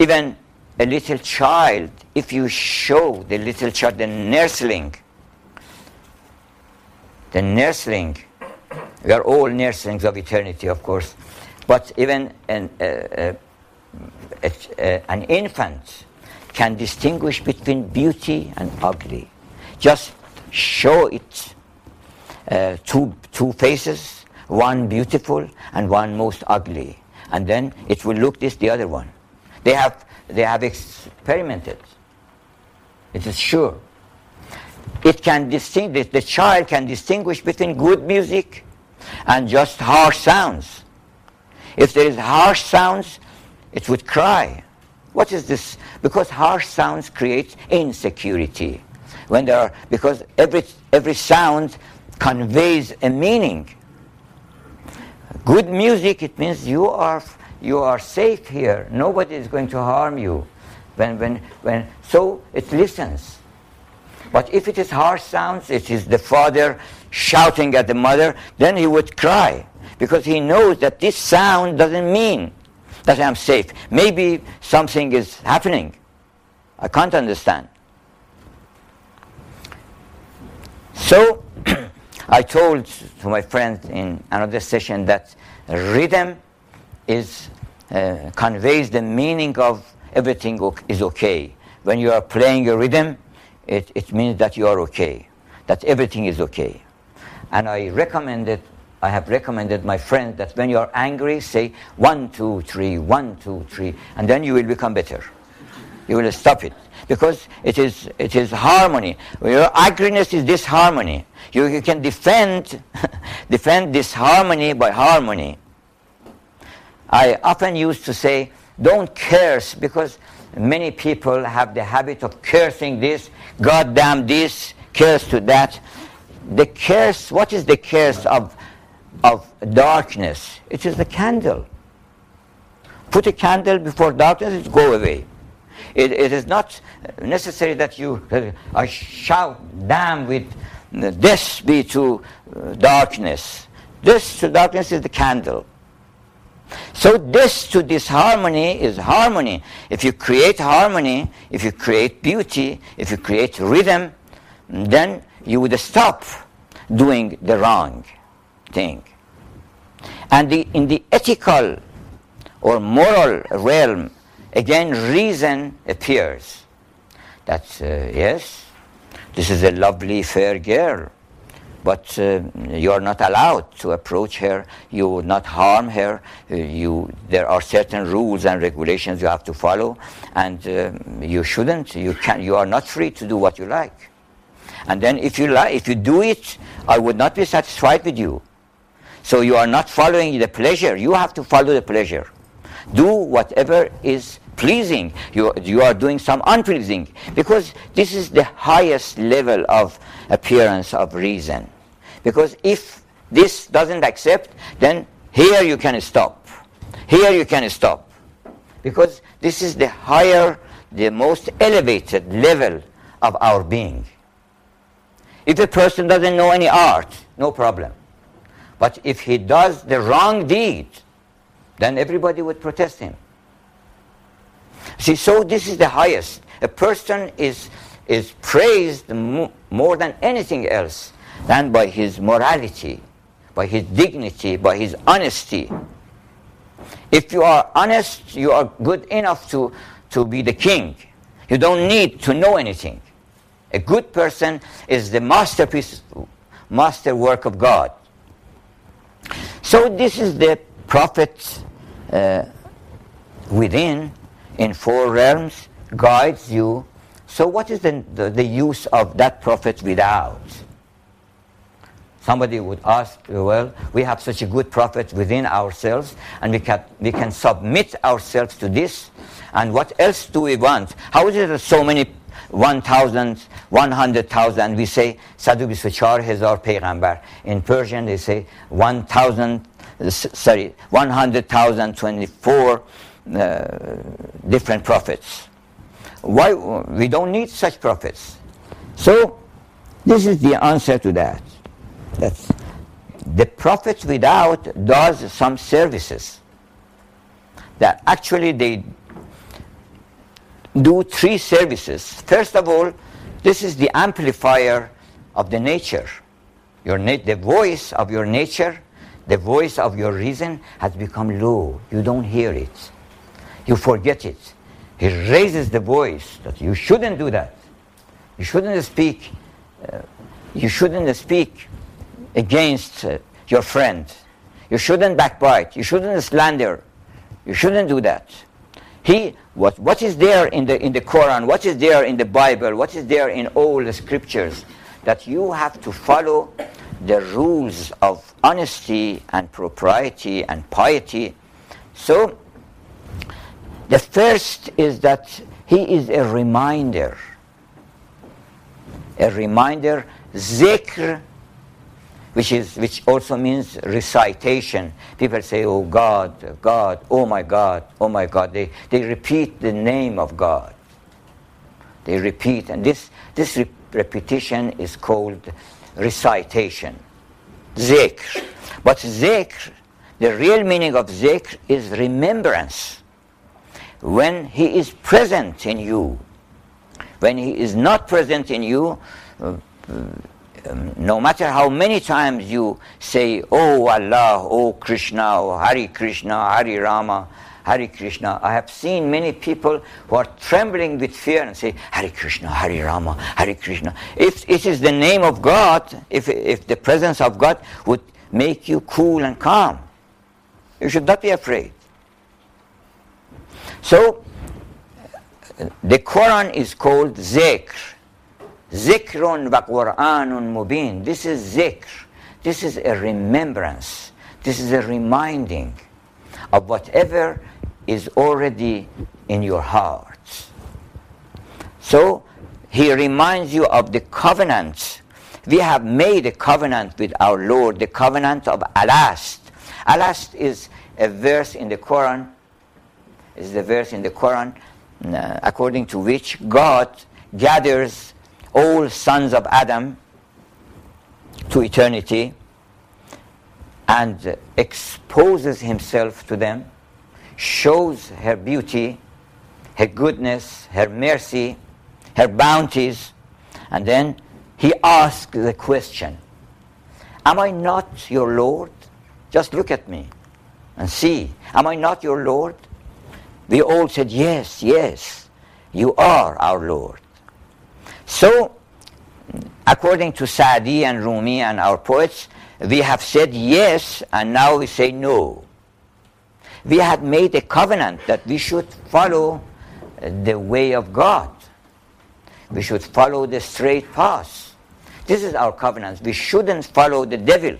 Even a little child, if you show the little child, the nursling, the nursling, we are all nurslings of eternity, of course, but even an, uh, uh, uh, uh, an infant can distinguish between beauty and ugly. Just show it. Uh, two, two faces, one beautiful and one most ugly. And then it will look this, the other one. They have, they have experimented. It is sure. It can distinguish, the child can distinguish between good music and just harsh sounds. If there is harsh sounds, it would cry. What is this? Because harsh sounds create insecurity. When there are, because every, every sound conveys a meaning. Good music, it means you are you are safe here. Nobody is going to harm you. When when when so it listens. But if it is harsh sounds, it is the father shouting at the mother, then he would cry because he knows that this sound doesn't mean that I'm safe. Maybe something is happening. I can't understand. So I told to my friend in another session that rhythm is, uh, conveys the meaning of everything is okay. When you are playing a rhythm, it, it means that you are okay, that everything is okay. And I recommended, I have recommended my friend that when you are angry, say one, two, three, one, two, three, and then you will become better. You will stop it. Because it is, it is harmony. Your agriness is disharmony. You, you can defend defend disharmony by harmony. I often used to say, don't curse, because many people have the habit of cursing this, goddamn this, curse to that. The curse, what is the curse of, of darkness? It is the candle. Put a candle before darkness, it go away. It, it is not necessary that you uh, I shout, damn, with this be to uh, darkness. This to darkness is the candle. So this to disharmony is harmony. If you create harmony, if you create beauty, if you create rhythm, then you would stop doing the wrong thing. And the, in the ethical or moral realm, again, reason appears. That, uh, yes, this is a lovely, fair girl, but uh, you are not allowed to approach her, you would not harm her, uh, you, there are certain rules and regulations you have to follow, and uh, you shouldn't, you, can, you are not free to do what you like. And then if you, li- if you do it, I would not be satisfied with you. So you are not following the pleasure, you have to follow the pleasure. Do whatever is pleasing. You, you are doing some unpleasing, because this is the highest level of appearance of reason. Because if this doesn't accept, then here you can stop. Here you can stop, because this is the higher, the most elevated level of our being. If a person doesn't know any art, no problem. But if he does the wrong deed, then everybody would protest him. See, so this is the highest. A person is, is praised mo- more than anything else than by his morality, by his dignity, by his honesty. If you are honest, you are good enough to, to be the king. You don't need to know anything. A good person is the masterpiece, masterwork of God. So this is the prophet uh, within, in four realms, guides you. So what is the, the, the use of that prophet without? Somebody would ask, well, we have such a good prophet within ourselves, and we can, we can submit ourselves to this, and what else do we want? How is it that so many one thousand, one hundred thousand, we say صد و بیست و چهار هزار پیغمبر. In Persian they say one thousand, sorry, one hundred thousand twenty-four uh, different prophets. Why? We don't need such prophets. So this is the answer to that. That's the prophet without does some services that actually they do three services. First of all, this is the amplifier of the nature. Your na- the voice of your nature, the voice of your reason has become low. You don't hear it. You forget it. He raises the voice that you shouldn't do that. You shouldn't speak. Uh, you shouldn't speak against uh, your friend. You shouldn't backbite. You shouldn't slander. You shouldn't do that. He, what, what is there in the in the Quran, what is there in the Bible, what is there in all the scriptures, that you have to follow the rules of honesty and propriety and piety. So the first is that he is a reminder. A reminder, zikr, which is which also means recitation. People say, oh God, God, oh my God, oh my God. They they repeat the name of God. They repeat, and this this re- repetition is called recitation, zikr. But zikr, the real meaning of zikr is remembrance. When he is present in you, when he is not present in you, uh, uh, Um, no matter how many times you say, oh Allah, oh Krishna, oh Hare Krishna, Hare Rama, Hare Krishna. I have seen many people who are trembling with fear and say, Hare Krishna, Hare Rama, Hare Krishna. If it is the name of God, if, if the presence of God would make you cool and calm, you should not be afraid. So, the Quran is called zikr. Zikrun wa Qur'anun mubin. This is zikr. This is a remembrance. This is a reminding of whatever is already in your heart. So he reminds you of the covenant. We have made a covenant with our Lord, the covenant of Alast. Alast is a verse in the Quran, is the verse in the Quran uh, according to which God gathers all sons of Adam to eternity and exposes himself to them, shows her beauty, her goodness, her mercy, her bounties, and then he asks the question, am I not your Lord? Just look at me and see, am I not your Lord? We all said, yes, yes, you are our Lord. So, according to Sadi and Rumi and our poets, we have said yes, and now we say no. We had made a covenant that we should follow the way of God. We should follow the straight path. This is our covenant. We shouldn't follow the devil.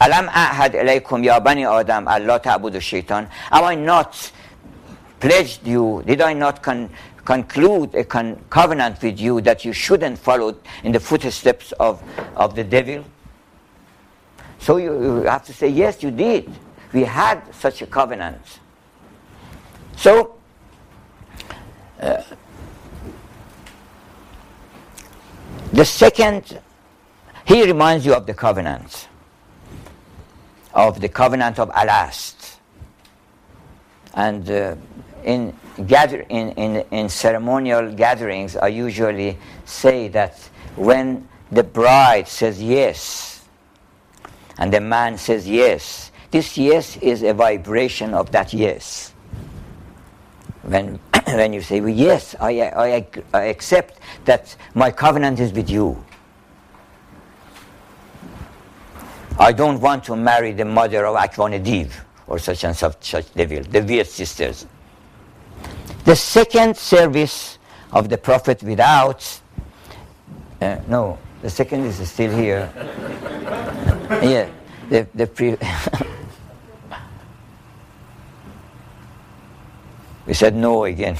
Alam ahad ilaykum ya bani Adam, Allah ta'budu shaitan. Am I not pledged you? Did I not con? conclude a con- covenant with you that you shouldn't follow in the footsteps of, of the devil? So you, you have to say, yes, you did. We had such a covenant. So, uh, the second, he reminds you of the covenant, of the covenant of Alast. And uh, in, gather, in, in, in ceremonial gatherings, I usually say that when the bride says yes, and the man says yes, this yes is a vibration of that yes. When, when you say, well, yes, I, I, I accept that my covenant is with you. I don't want to marry the mother of Akvanadiv or such and such, such devil, the weird sisters. The second service of the Prophet without, uh, no, the second is still here. yeah, the, the pre- We said no again.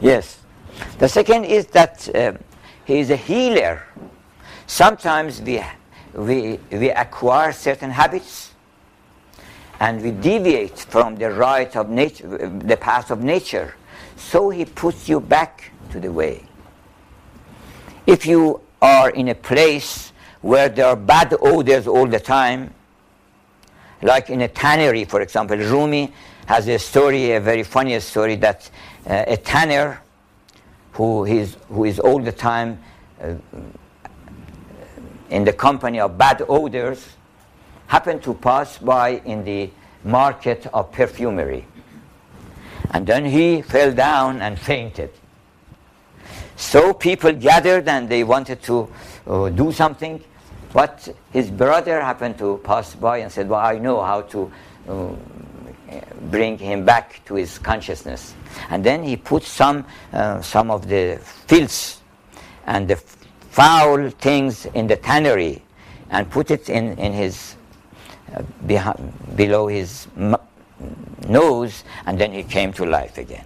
Yes. The second is that uh, he is a healer. Sometimes we we we acquire certain habits, and we deviate from the right of nature, the path of nature. So he puts you back to the way. If you are in a place where there are bad odors all the time, like in a tannery, for example, Rumi has a story, a very funny story, that uh, a tanner who is who is all the time uh, in the company of bad odors happened to pass by in the market of perfumery, and then he fell down and fainted. So people gathered and they wanted to uh, do something, but his brother happened to pass by and said, well, I know how to uh, bring him back to his consciousness. And then he put some uh, some of the filth and the foul things in the tannery and put it in, in his uh, beh- below his m- nose, and then he came to life again.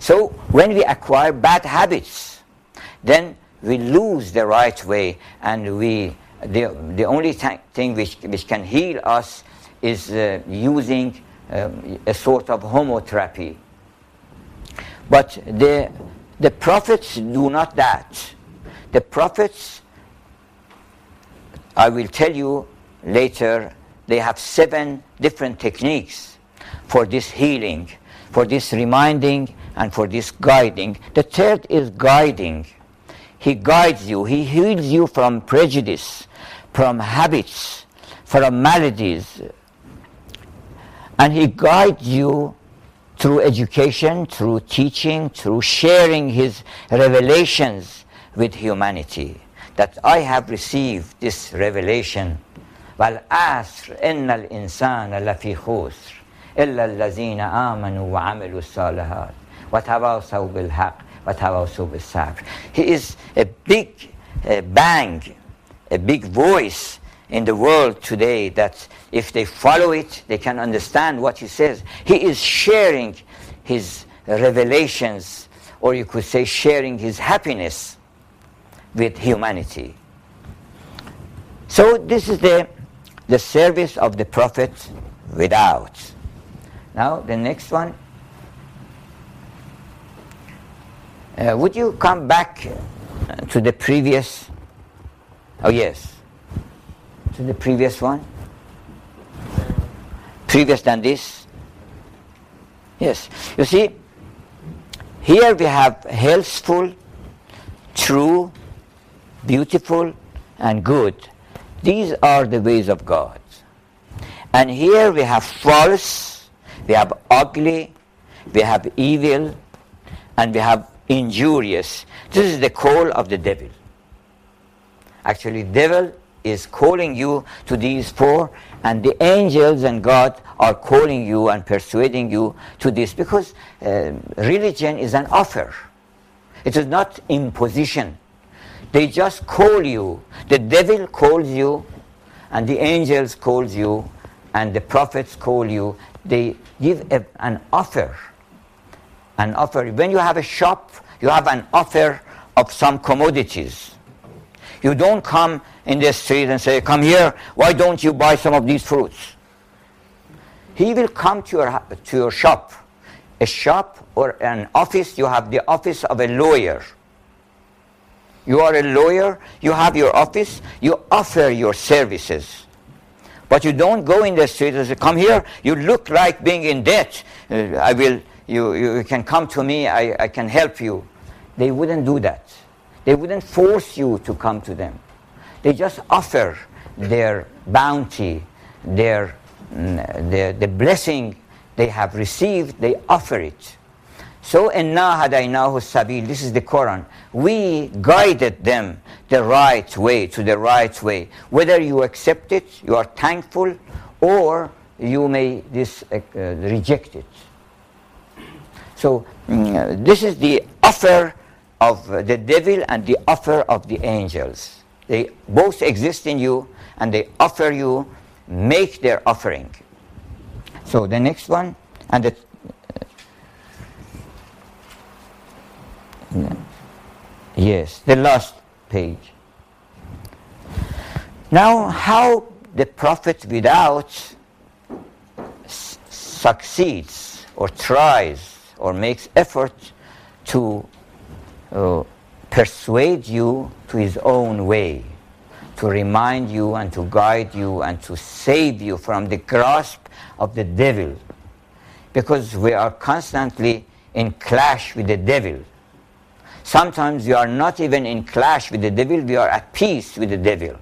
So when we acquire bad habits, then we lose the right way, and we the, the only th- thing which, which can heal us is uh, using Um, a sort of homotherapy. But the the prophets do not that. The prophets, I will tell you later, they have seven different techniques for this healing, for this reminding, and for this guiding. The third is guiding. He guides you, he heals you from prejudice, from habits, from maladies. And he guides you through education, through teaching, through sharing his revelations with humanity. That I have received this revelation. وَالْعَصْرِ إِنَّ الْإِنسَانَ لَفِي خُسْرٍ إِلَّا الَّذِينَ آمَنُوا وَعَمِلُوا الصَّالِحَاتِ وَتَوَاصَوْا بِالْحَقِّ وَتَوَاصَوْا بِالصَّبْرِ. He is a big uh, bang, a big voice in the world today, that if they follow it, they can understand what he says. He is sharing his revelations, or you could say sharing his happiness with humanity. So this is the the service of the Prophet without. Now the next one. Uh, would you come back to the previous? Oh yes. To the previous one? Previous than this? Yes. You see, here we have healthful, true, beautiful, and good. These are the ways of God. And here we have false, we have ugly, we have evil, and we have injurious. This is the call of the devil. Actually, devil is calling you to these four, and the angels and God are calling you and persuading you to this, because uh, religion is an offer. It is not imposition. They just call you. The devil calls you, and the angels calls you, and the prophets call you. They give a, an offer. An offer. When you have a shop, you have an offer of some commodities. You don't come in the street and say, come here, why don't you buy some of these fruits? He will come to your, to your shop, a shop or an office. You have the office of a lawyer. You are a lawyer, you have your office, you offer your services. But you don't go in the street and say, come here, you look like being in debt. I will, you, you can come to me, I, I can help you. They wouldn't do that. They wouldn't force you to come to them. They just offer their bounty, their, their the blessing they have received, they offer it. So, inna hadaynahu sabil, this is the Quran. We guided them the right way, to the right way. Whether you accept it, you are thankful, or you may dis- uh, reject it. So, uh, this is the offer of the devil and the offer of the angels. They both exist in you, and they offer you, make their offering. So, the next one, and the Yes, the last page. Now, how the prophet without s- succeeds or tries or makes effort to uh, persuade you to his own way, to remind you and to guide you and to save you from the grasp of the devil, because we are constantly in clash with the devil. Sometimes we are not even in clash with the devil, we are at peace with the devil.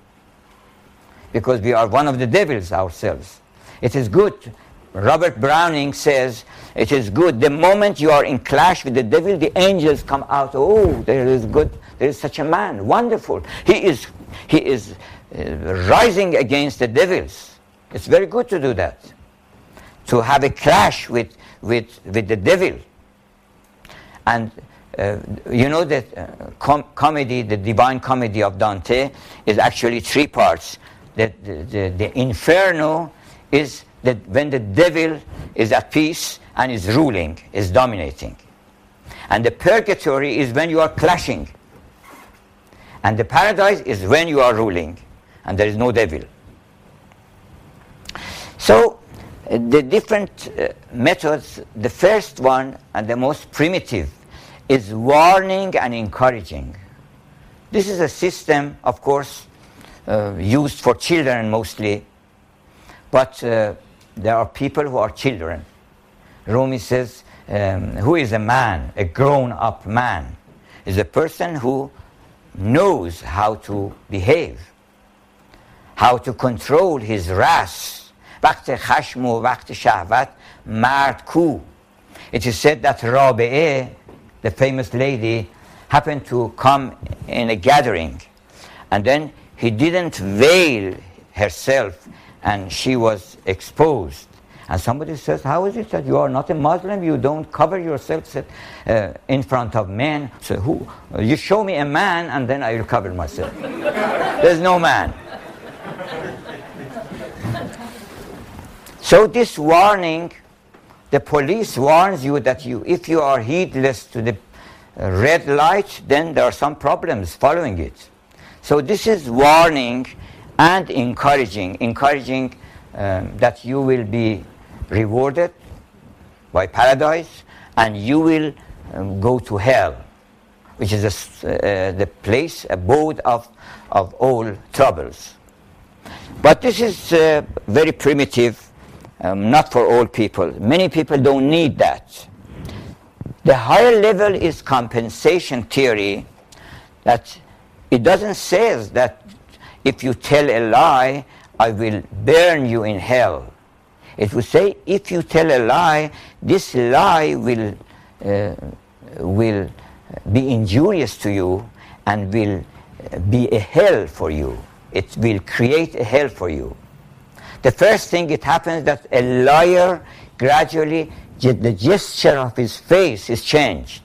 Because we are one of the devils ourselves. It is good, Robert Browning says, it is good, the moment you are in clash with the devil, the angels come out, oh, there is good, there is such a man, wonderful. He is, he is uh, rising against the devils. It's very good to do that, to have a clash with, with, with the devil. And Uh, you know that uh, com- comedy, the Divine Comedy of Dante, is actually three parts. The, the, the, the Inferno is that when the devil is at peace and is ruling, is dominating. And the Purgatory is when you are clashing. And the Paradise is when you are ruling and there is no devil. So, uh, the different uh, methods, the first one and the most primitive, is warning and encouraging. This is a system, of course, uh, used for children mostly, but uh, there are people who are children. Rumi says, um, who is a man, a grown-up man, is a person who knows how to behave, how to control his wrath. وقت خشم و وقت شهوت مرد کو. It is said that Rabi'eh, the famous lady, happened to come in a gathering, and then he didn't veil herself and she was exposed. And somebody says, how is it that you are not a Muslim, you don't cover yourself uh, in front of men? So who? You show me a man and then I will cover myself. There's no man. So this warning, the police warns you that you, if you are heedless to the red light, then there are some problems following it. So this is warning and encouraging, encouraging um, that you will be rewarded by paradise and you will um, go to hell, which is a, uh, the place, abode of, of all troubles. But this is uh, very primitive. Um, not for all people. Many people don't need that. The higher level is compensation theory, that it doesn't say that if you tell a lie, I will burn you in hell. It would say, if you tell a lie, this lie will, uh, will be injurious to you and will be a hell for you. It will create a hell for you. The first thing it happens that a liar gradually, the gesture of his face is changed.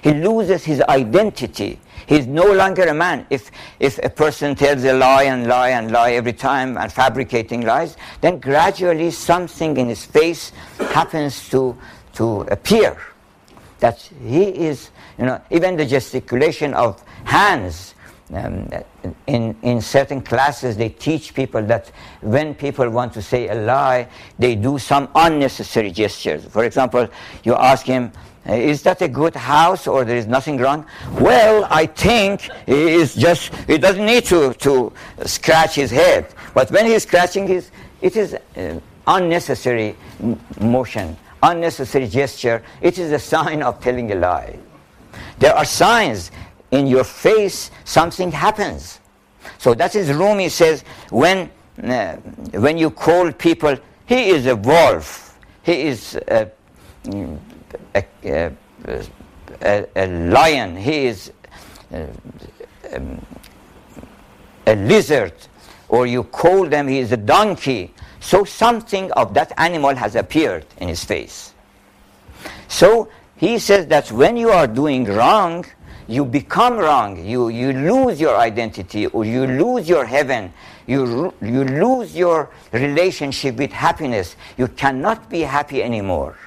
He loses his identity. He's no longer a man. If if a person tells a lie and lie and lie every time and fabricating lies, then gradually something in his face happens to to appear. That he is, you know, even the gesticulation of hands Um, in, in certain classes they teach people that when people want to say a lie, they do some unnecessary gestures. For example, you ask him, is that a good house or there is nothing wrong? Well, I think it's just, it doesn't need to, to scratch his head. But when he's scratching his, it is uh, unnecessary motion, unnecessary gesture. It is a sign of telling a lie. There are signs. In your face, something happens. So that is Rumi says, when uh, when you call people, he is a wolf, he is a, a, a, a, a lion, he is a, a, a lizard, or you call them, he is a donkey. So something of that animal has appeared in his face. So he says that when you are doing wrong, you become wrong, you, you lose your identity, or you lose your heaven, you, you lose your relationship with happiness. You cannot be happy anymore.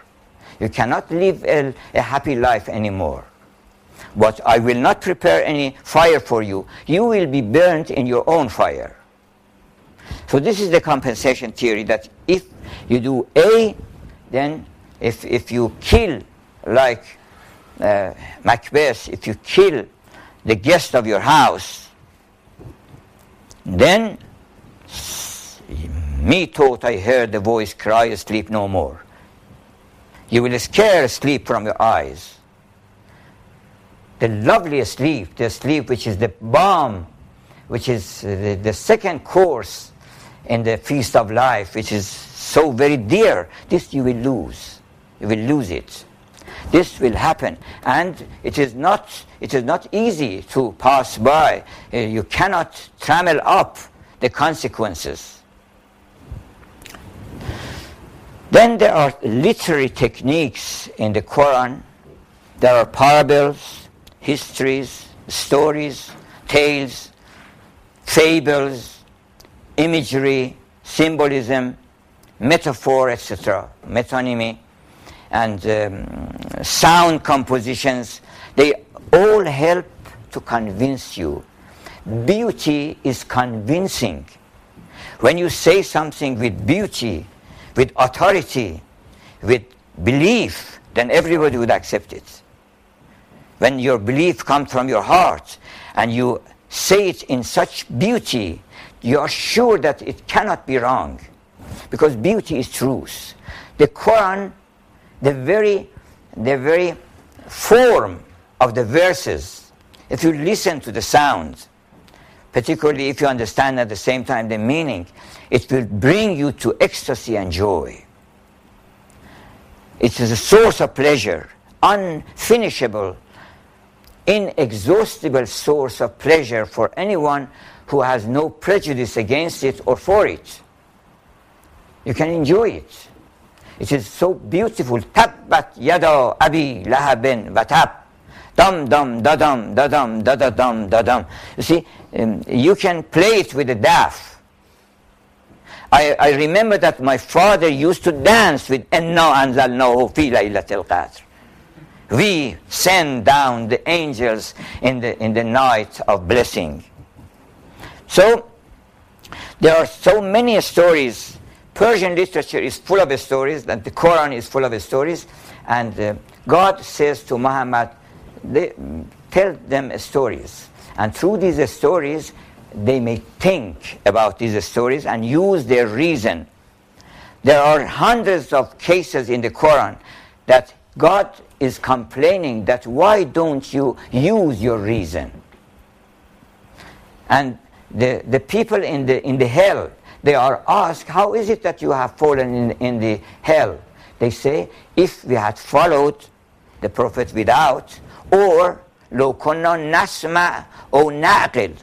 You cannot live a, a happy life anymore. But I will not prepare any fire for you. You will be burnt in your own fire. So this is the compensation theory, that if you do A, then if, if you kill like Uh, Macbeth, if you kill the guest of your house, then me thought I heard the voice cry, sleep no more. You will scare sleep from your eyes. The loveliest sleep, the sleep which is the balm, which is the, the second course in the feast of life, which is so very dear, this you will lose. You will lose it. This will happen, and it is not it is not easy to pass by. Uh, you cannot trammel up the consequences. Then there are literary techniques in the Quran. There are parables, histories, stories, tales, fables, imagery, symbolism, metaphor, et cetera, metonymy, and um, sound compositions. They all help to convince you. Beauty is convincing. When you say something with beauty, with authority, with belief, then everybody would accept it. When your belief comes from your heart and you say it in such beauty, you are sure that it cannot be wrong, because beauty is truth. The Quran, The very, the very form of the verses, if you listen to the sound, particularly if you understand at the same time the meaning, it will bring you to ecstasy and joy. It is a source of pleasure, unfinishable, inexhaustible source of pleasure for anyone who has no prejudice against it or for it. You can enjoy it. It is so beautiful. Tabbat yada abi lahabin watab. Dum dum da dum da dum da da dum da dum. You see, um, you can play it with a daf. I, I remember that my father used to dance with Enna anzalnahu fi laylatil qadr. We send down the angels in the in the night of blessing. So there are so many stories. Persian literature is full of stories, and the Quran is full of stories. And uh, God says to Muhammad, they, tell them stories. And through these stories, they may think about these stories and use their reason. There are hundreds of cases in the Quran that God is complaining that why don't you use your reason? And the, the people in the in the hell, they are asked, how is it that you have fallen in, in the hell? They say, if we had followed the Prophet without, or لو كنا نسمع أو نعقل,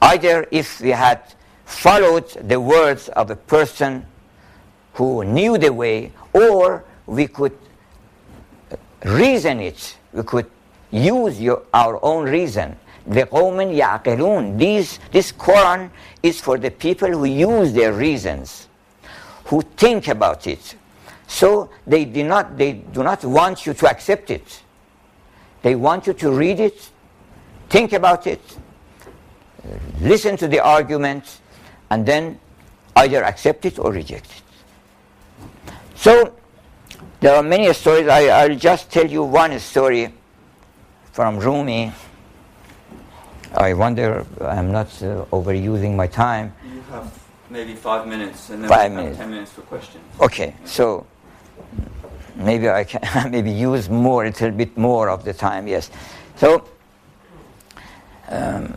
either if we had followed the words of a person who knew the way, or we could reason it, we could use your, our own reason. لِقَوْمٍ يَعْقِلُونَ. These, this Quran is for the people who use their reasons, who think about it. So they do not, they do not want you to accept it. They want you to read it, think about it, listen to the arguments, and then either accept it or reject it. So there are many stories. I, I'll just tell you one story from Rumi. I wonder I'm not uh, overusing my time. You have maybe five minutes, and then five we have minutes. ten minutes for questions. Okay, yeah. So maybe I can maybe use more, a little bit more of the time. Yes. So um,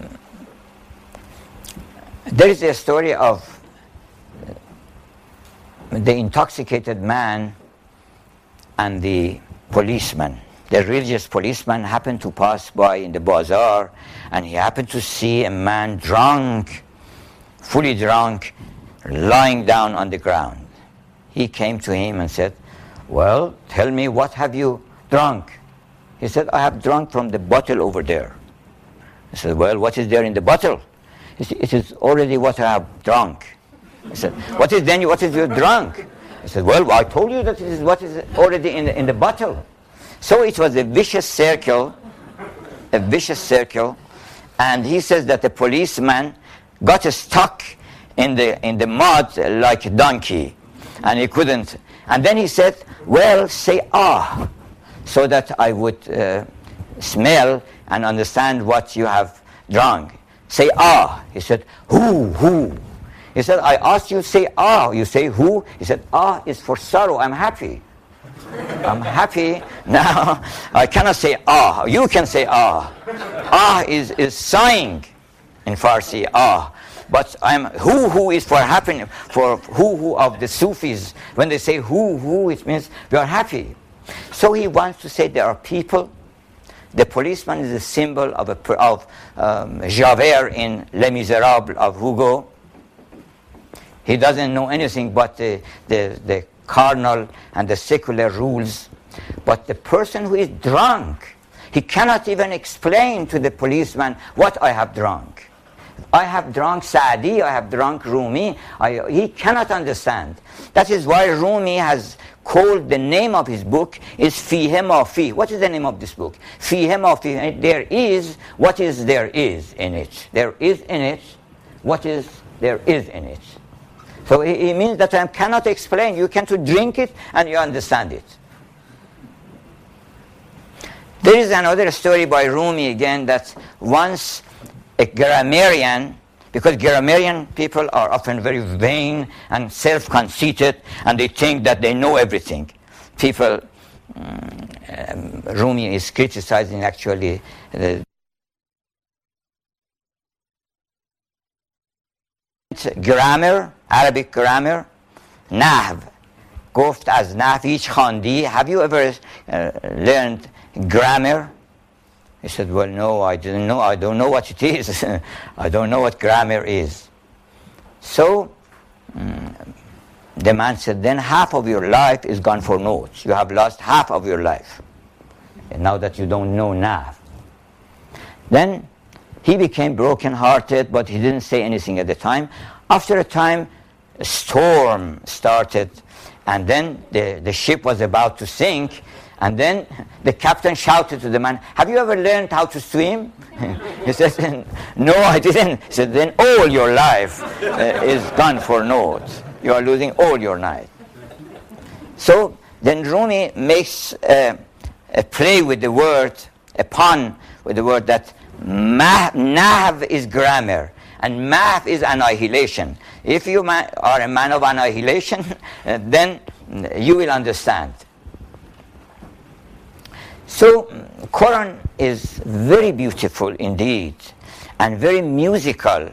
there is a story of the intoxicated man and the policeman. The religious policeman happened to pass by in the bazaar, and he happened to see a man drunk, fully drunk, lying down on the ground. He came to him and said, "Well, tell me, what have you drunk?" He said, "I have drunk from the bottle over there." He said, "Well, what is there in the bottle?" He said, "It is already what I have drunk." He said, "What is then? What is you drunk?" He said, "Well, I told you that it is what is already in the, in the bottle." So it was a vicious circle, a vicious circle, and he says that the policeman got stuck in the in the mud like a donkey, and he couldn't. And then he said, "Well, say ah, so that I would uh, smell and understand what you have drunk. Say ah." He said, "Who, who?" He said, "I asked you, say ah. You say who?" He said, "Ah is for sorrow. I'm happy. I'm happy now. I cannot say ah. You can say ah. Ah is, is sighing in Farsi, ah. But I'm who who is for happiness, for who who of the Sufis. When they say who who, it means we are happy." So he wants to say there are people. The policeman is a symbol of a, of um, Javert in Les Miserables of Hugo. He doesn't know anything but the the. the carnal and the secular rules. But the person who is drunk, he cannot even explain to the policeman what I have drunk. I have drunk Sadi, I have drunk Rumi. I, he cannot understand. That is why Rumi has called the name of his book is Fihema Fi. What is the name of this book? Fihema Fi. There is what is there is in it. There is in it what is there is in it. So it means that I cannot explain. You can to drink it and you understand it. There is another story by Rumi again, that once a grammarian, because grammarian people are often very vain and self-conceited, and they think that they know everything. People, um, Rumi is criticizing actually the grammar, Arabic grammar, nahv. Goft az nahvich khandi. Have you ever uh, learned grammar? He said, "Well, no, I didn't know. I don't know what it is. I don't know what grammar is." So um, the man said, "Then half of your life is gone for naught. You have lost half of your life, and now that you don't know nahv." Then he became broken-hearted, but he didn't say anything at the time. After a time, a storm started, and then the, the ship was about to sink, and then the captain shouted to the man, "Have you ever learned how to swim?" He said, "No, I didn't." He said, "Then all your life uh, is gone for naught. You are losing all your night." So then Rumi makes uh, a play with the word, a pun with the word that Nahv is grammar, and Mahv is annihilation. If you ma- are a man of annihilation, then you will understand. So, Quran is very beautiful indeed, and very musical,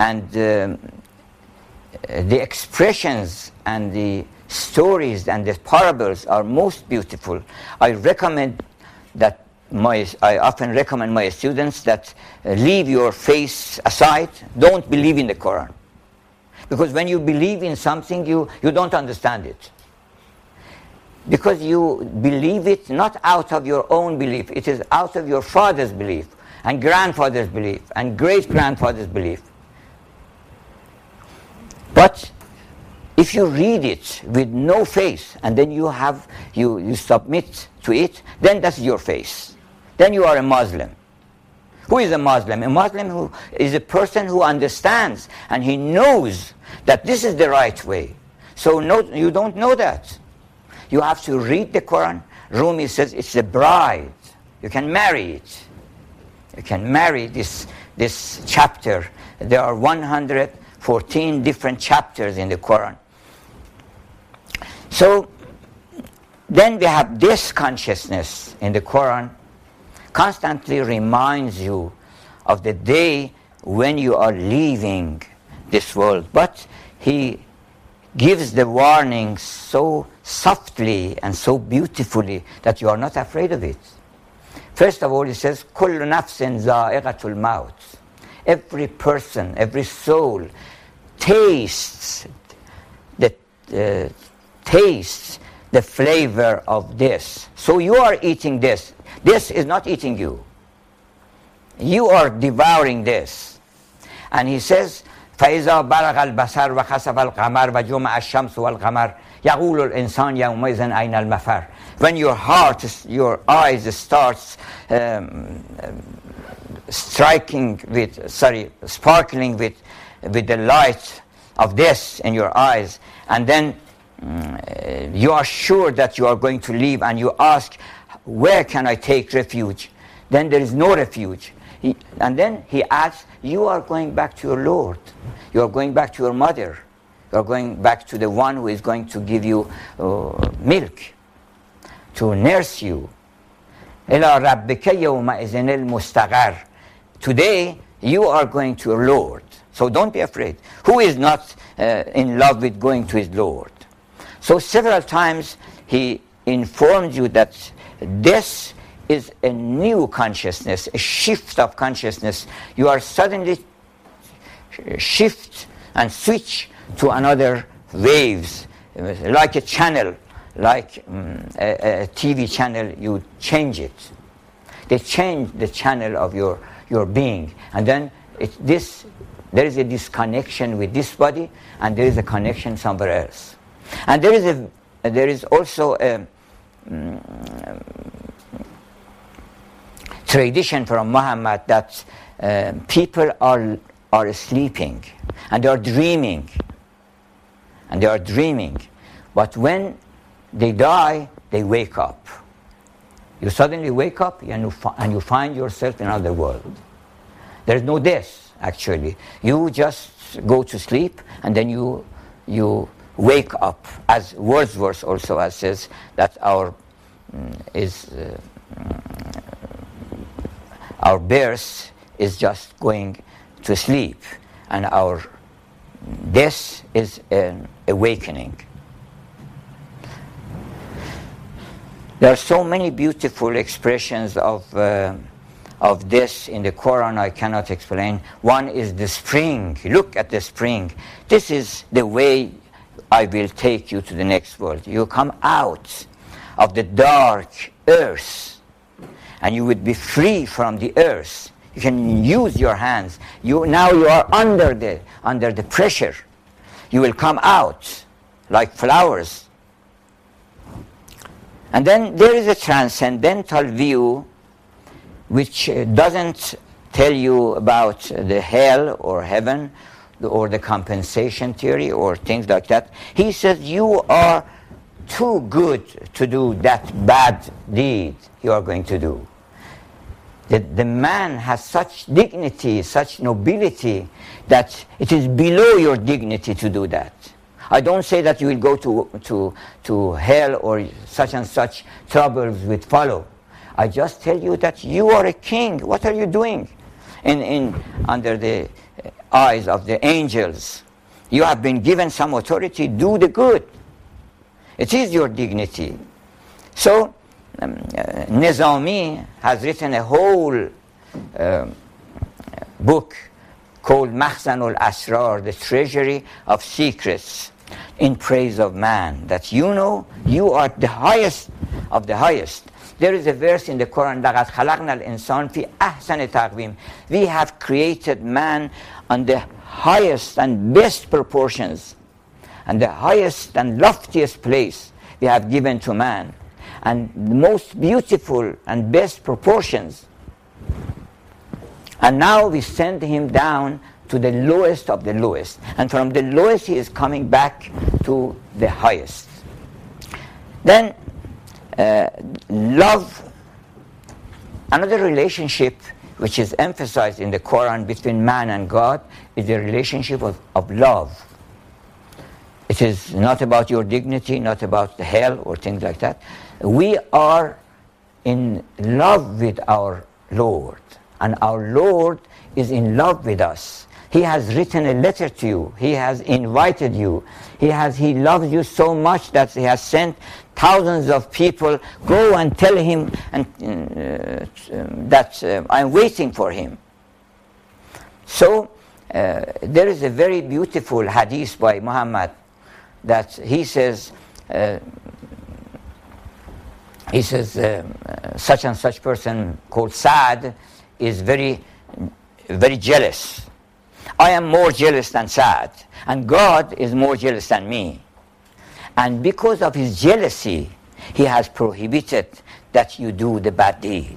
and uh, the expressions and the stories and the parables are most beautiful. I recommend that My, I often recommend my students that uh, leave your faith aside. Don't believe in the Quran, because when you believe in something, you, you don't understand it, because you believe it not out of your own belief. It is out of your father's belief and grandfather's belief and great-grandfather's belief. But if you read it with no faith, and then you have you, you submit to it, then that's your faith. Then you are a Muslim. Who is a Muslim? A Muslim who is a person who understands and he knows that this is the right way. So no, you don't know that. You have to read the Quran. Rumi says it's a bride. You can marry it. You can marry this, this chapter. There are one hundred fourteen different chapters in the Quran. So then we have this consciousness in the Quran constantly reminds you of the day when you are leaving this world. But he gives the warning so softly and so beautifully that you are not afraid of it. First of all, he says, كُلُّ نَفْسٍ ذَائِقَةُ الْمَوْتِ. Every person, every soul tastes the, uh, tastes the flavor of this. So you are eating this. This is not eating you. You are devouring this. And he says, فَإِذَا بَلَغَ الْبَصَرُ وَخَسَفَ الْقَمَرُ وَجُمِعَ الشَّمْسُ وَالْقَمَرُ يَقُولُ الْإِنسَانُ يَوْمَئِذٍ أَيْنَ الْمَفَرُّ. When your heart, your eyes starts um, striking with, sorry, sparkling with, with the light of this in your eyes, and then um, you are sure that you are going to leave, and you ask, where can I take refuge? Then there is no refuge. He, and then he adds, you are going back to your Lord. You are going back to your mother. You are going back to the one who is going to give you uh, milk, to nurse you. Today, you are going to your Lord. So don't be afraid. Who is not uh, in love with going to his Lord? So several times he informed you that this is a new consciousness, a shift of consciousness. You are suddenly shift and switch to another waves, like a channel, like um, a, a T V channel. You change it. They change the channel of your, your being. And then it, this, there is a disconnection with this body, and there is a connection somewhere else. And there is, a, there is also a tradition from Muhammad that uh, people are are sleeping and they are dreaming and they are dreaming, but when they die they wake up. You suddenly wake up and you, fi- and you find yourself in another world. There is no death actually. You just go to sleep and then you you wake up, as Wordsworth also as says that our mm, is uh, mm, our birth is just going to sleep, and our death is an awakening. There are so many beautiful expressions of uh, of this in the Quran, I cannot explain. One is the spring. Look at the spring. This is the way I will take you to the next world. You come out of the dark earth and you would be free from the earth. You can use your hands. You, now you are under the, under the pressure. You will come out like flowers. And then there is a transcendental view which doesn't tell you about the hell or heaven or the compensation theory or things like that. He says you are too good to do that bad deed you are going to do. The, the man has such dignity, such nobility, that it is below your dignity to do that. I don't say that you will go to, to, to hell or such and such troubles will follow. I just tell you that you are a king. What are you doing? In, in under the eyes of the angels, you have been given some authority. Do the good. It is your dignity. So um, uh, Nizami has written a whole uh, book called Makhzanul Asrar, the Treasury of Secrets, in praise of man, that you know you are the highest of the highest. There is a verse in the Quran, لَقَدْ خَلَقْنَا الْإِنسَانَ فِي أَحْسَنِ تَقْوِيمٍ. We have created man on the highest and best proportions, and the highest and loftiest place we have given to man, and the most beautiful and best proportions. And now we send him down to the lowest of the lowest. And from the lowest he is coming back to the highest. Then uh, love, another relationship which is emphasized in the Quran between man and God, is the relationship of, of love. It is not about your dignity, not about the hell or things like that. We are in love with our Lord, and our Lord is in love with us. He has written a letter to you. He has invited you. He has. He loves you so much that he has sent thousands of people. Go and tell him and, uh, that uh, I'm waiting for him. So uh, there is a very beautiful hadith by Muhammad that he says, uh, he says uh, such and such person called Sa'd is very, very jealous. I am more jealous than Sa'd, and God is more jealous than me. And because of his jealousy, he has prohibited that you do the bad deed.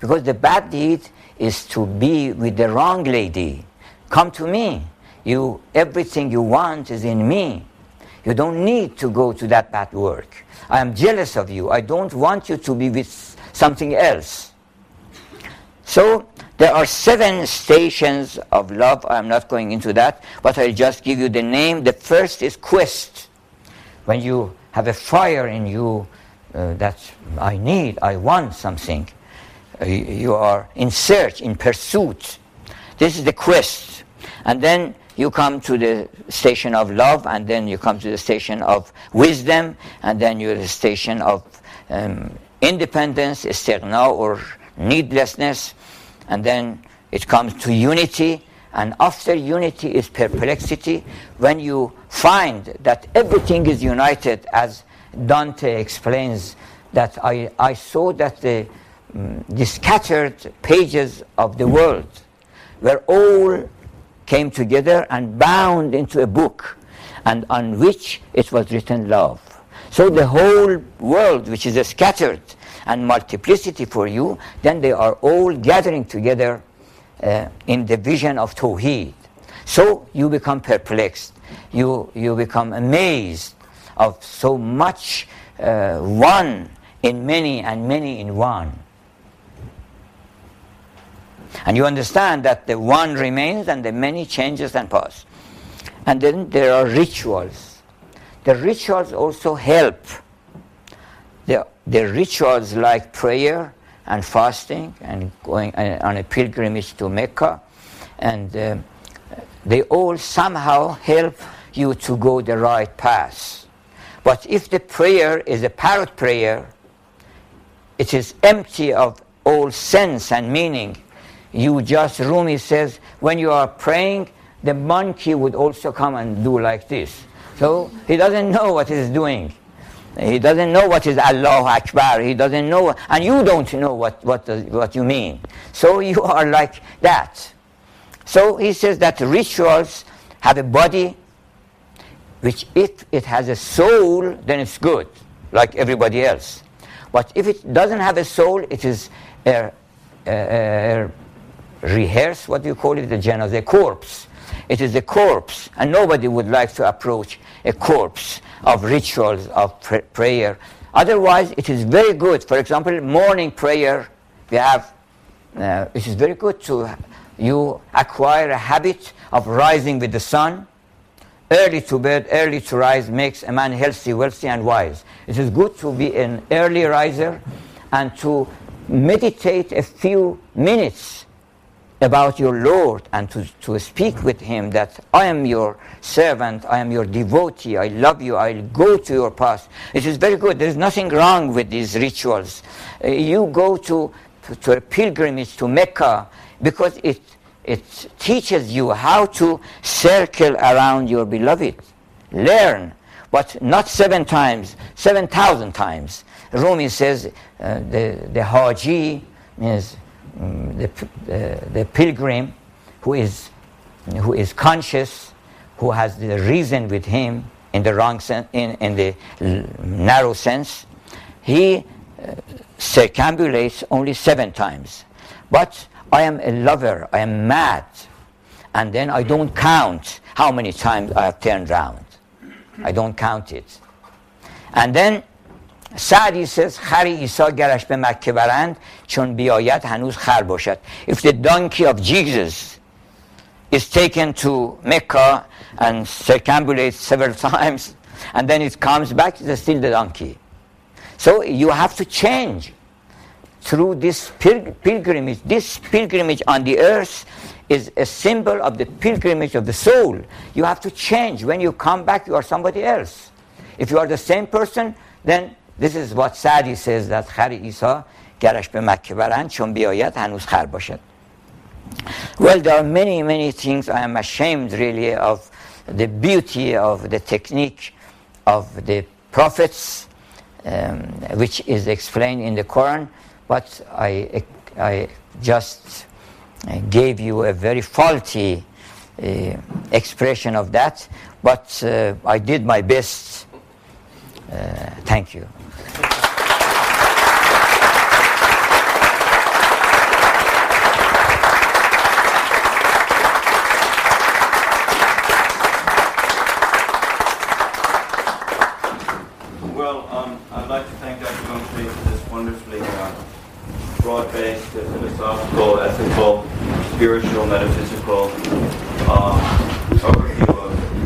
Because the bad deed is to be with the wrong lady. Come to me. You, everything you want is in me. You don't need to go to that bad work. I am jealous of you. I don't want you to be with something else. So there are seven stations of love. I'm not going into that, but I'll just give you the name. The first is quest. When you have a fire in you uh, that I need, I want something. Uh, you are in search, in pursuit. This is the quest. And then you come to the station of love, and then you come to the station of wisdom, and then you're the station of um, independence, istighna or needlessness. And then it comes to unity, and after unity is perplexity. When you find that everything is united, as Dante explains, that I, I saw that the, um, the scattered pages of the world were all came together and bound into a book, and on which it was written love. So the whole world, which is scattered, and multiplicity for you, then they are all gathering together uh, in the vision of Tawheed. So you become perplexed. You, you become amazed of so much uh, one in many and many in one. And you understand that the one remains and the many changes and pass. And then there are rituals. The rituals also help. The, the rituals like prayer and fasting and going on a pilgrimage to Mecca, and uh, they all somehow help you to go the right path. But if the prayer is a parrot prayer, it is empty of all sense and meaning. You just, Rumi says, when you are praying, the monkey would also come and do like this. So he doesn't know what he's doing. He doesn't know what is Allahu Akbar. He doesn't know, and you don't know what, what, what you mean. So you are like that. So he says that rituals have a body, which if it has a soul, then it's good, like everybody else. But if it doesn't have a soul, it is a, a, a rehearse, what do you call it, the janaz, a corpse. It is a corpse, and nobody would like to approach a corpse of rituals, of pr- prayer. Otherwise, it is very good. For example, morning prayer, we have, uh, it is very good to you acquire a habit of rising with the sun. Early to bed, early to rise makes a man healthy, wealthy, and wise. It is good to be an early riser and to meditate a few minutes about your Lord, and to, to speak with him that I am your servant, I am your devotee, I love you, I'll go to your path. It is very good. There is nothing wrong with these rituals. Uh, you go to, to, to a pilgrimage to Mecca because it, it teaches you how to circle around your beloved. Learn, but not seven times, seven thousand times. Rumi says uh, the, the Haji means The, uh, the pilgrim who is who is conscious, who has the reason with him in the wrong sense, in, in the l- narrow sense, he uh, circumambulates only seven times. But I am a lover, I am mad. And then I don't count how many times I have turned round. I don't count it. And then Sadi says, if the donkey of Jesus is taken to Mecca and circumambulates several times, and then it comes back, it's still the donkey. So you have to change through this pilgr- pilgrimage. This pilgrimage on the earth is a symbol of the pilgrimage of the soul. You have to change. When you come back, you are somebody else. If you are the same person, then this is what Sadi says, that Khar Isa, Garash be Makkah baran, chon biayat hanuz khar bashad. Well, there are many, many things. I am ashamed, really, of the beauty of the technique of the prophets, um, which is explained in the Quran, but I, I just gave you a very faulty uh, expression of that, but uh, I did my best. Uh, thank you. Well, um, I'd like to thank Doctor Ghomshei for this wonderfully uh, broad-based, philosophical, ethical, spiritual, metaphysical um, overview of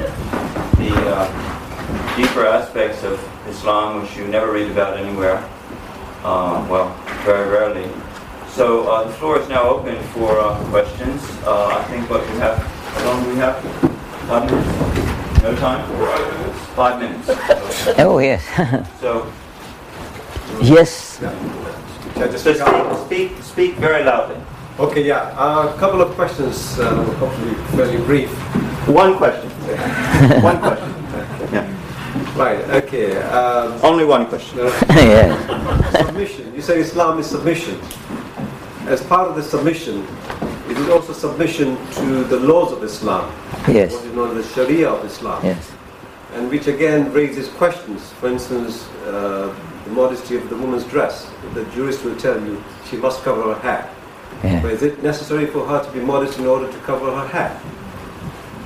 the uh, deeper aspects of Islam, which you never read about anywhere, um, well, very rarely. So uh, the floor is now open for uh, questions. Uh, I think what we have, how long do we have? Five minutes? No time? Five minutes. Oh, yes. So. Yes. Yeah. Just so speak, speak, speak very loudly. Okay, yeah. Uh, a couple of questions, uh, hopefully fairly brief. One question. One question. Yeah. Right, okay. Um, Only one question. Yeah. Submission. You say Islam is submission. As part of the submission, it is also submission to the laws of Islam. Yes. What is known as the Sharia of Islam. Yes. And which again raises questions. For instance, uh, the modesty of the woman's dress. The jurist will tell you she must cover her hair. Yeah. But is it necessary for her to be modest in order to cover her hair?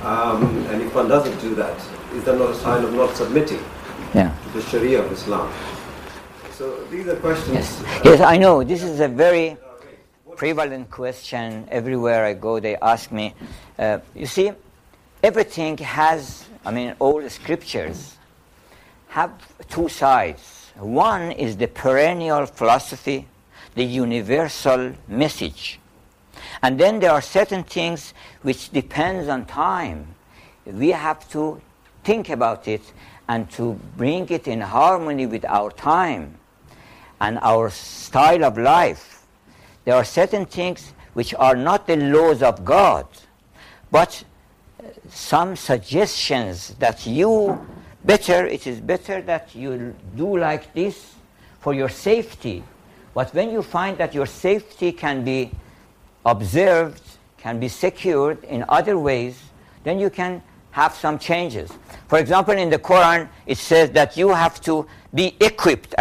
Um, and if one doesn't do that, is that not a sign of not submitting yeah. to the Sharia of Islam? So these are questions. Yes, uh, yes I know. This is a very prevalent question. Everywhere I go, they ask me. Uh, you see, everything has, I mean, all the scriptures have two sides. One is the perennial philosophy, the universal message. And then there are certain things which depends on time. We have to think about it and to bring it in harmony with our time and our style of life. There are certain things which are not the laws of God, but some suggestions that you better, it is better that you do like this for your safety. But when you find that your safety can be observed, can be secured in other ways, then you can have some changes. For example, in the Quran, it says that you have to be equipped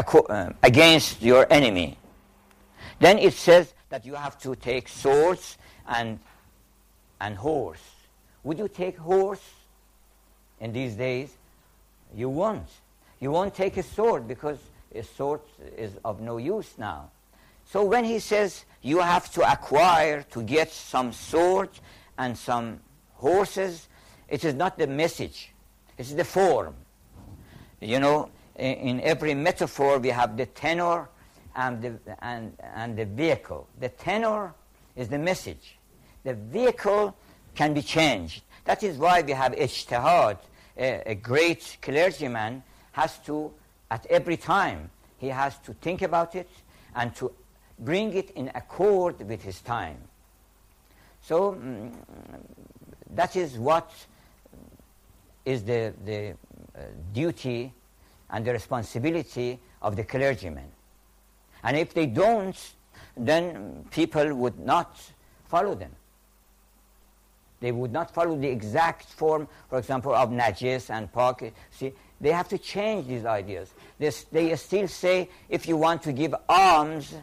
against your enemy. Then it says that you have to take swords and and horse. Would you take horse in these days? You won't. You won't take a sword because a sword is of no use now. So when he says you have to acquire, to get some sword and some horses, it is not the message, it's the form. You know, in, in every metaphor we have the tenor and the, and, and the vehicle. The tenor is the message. The vehicle can be changed. That is why we have ijtihad. A, a great clergyman has to, at every time, he has to think about it and to bring it in accord with his time. So, mm, that is what is the, the uh, duty and the responsibility of the clergyman. And if they don't, then people would not follow them. They would not follow the exact form, for example, of najis and pak. See, they have to change these ideas. They, they still say, if you want to give alms,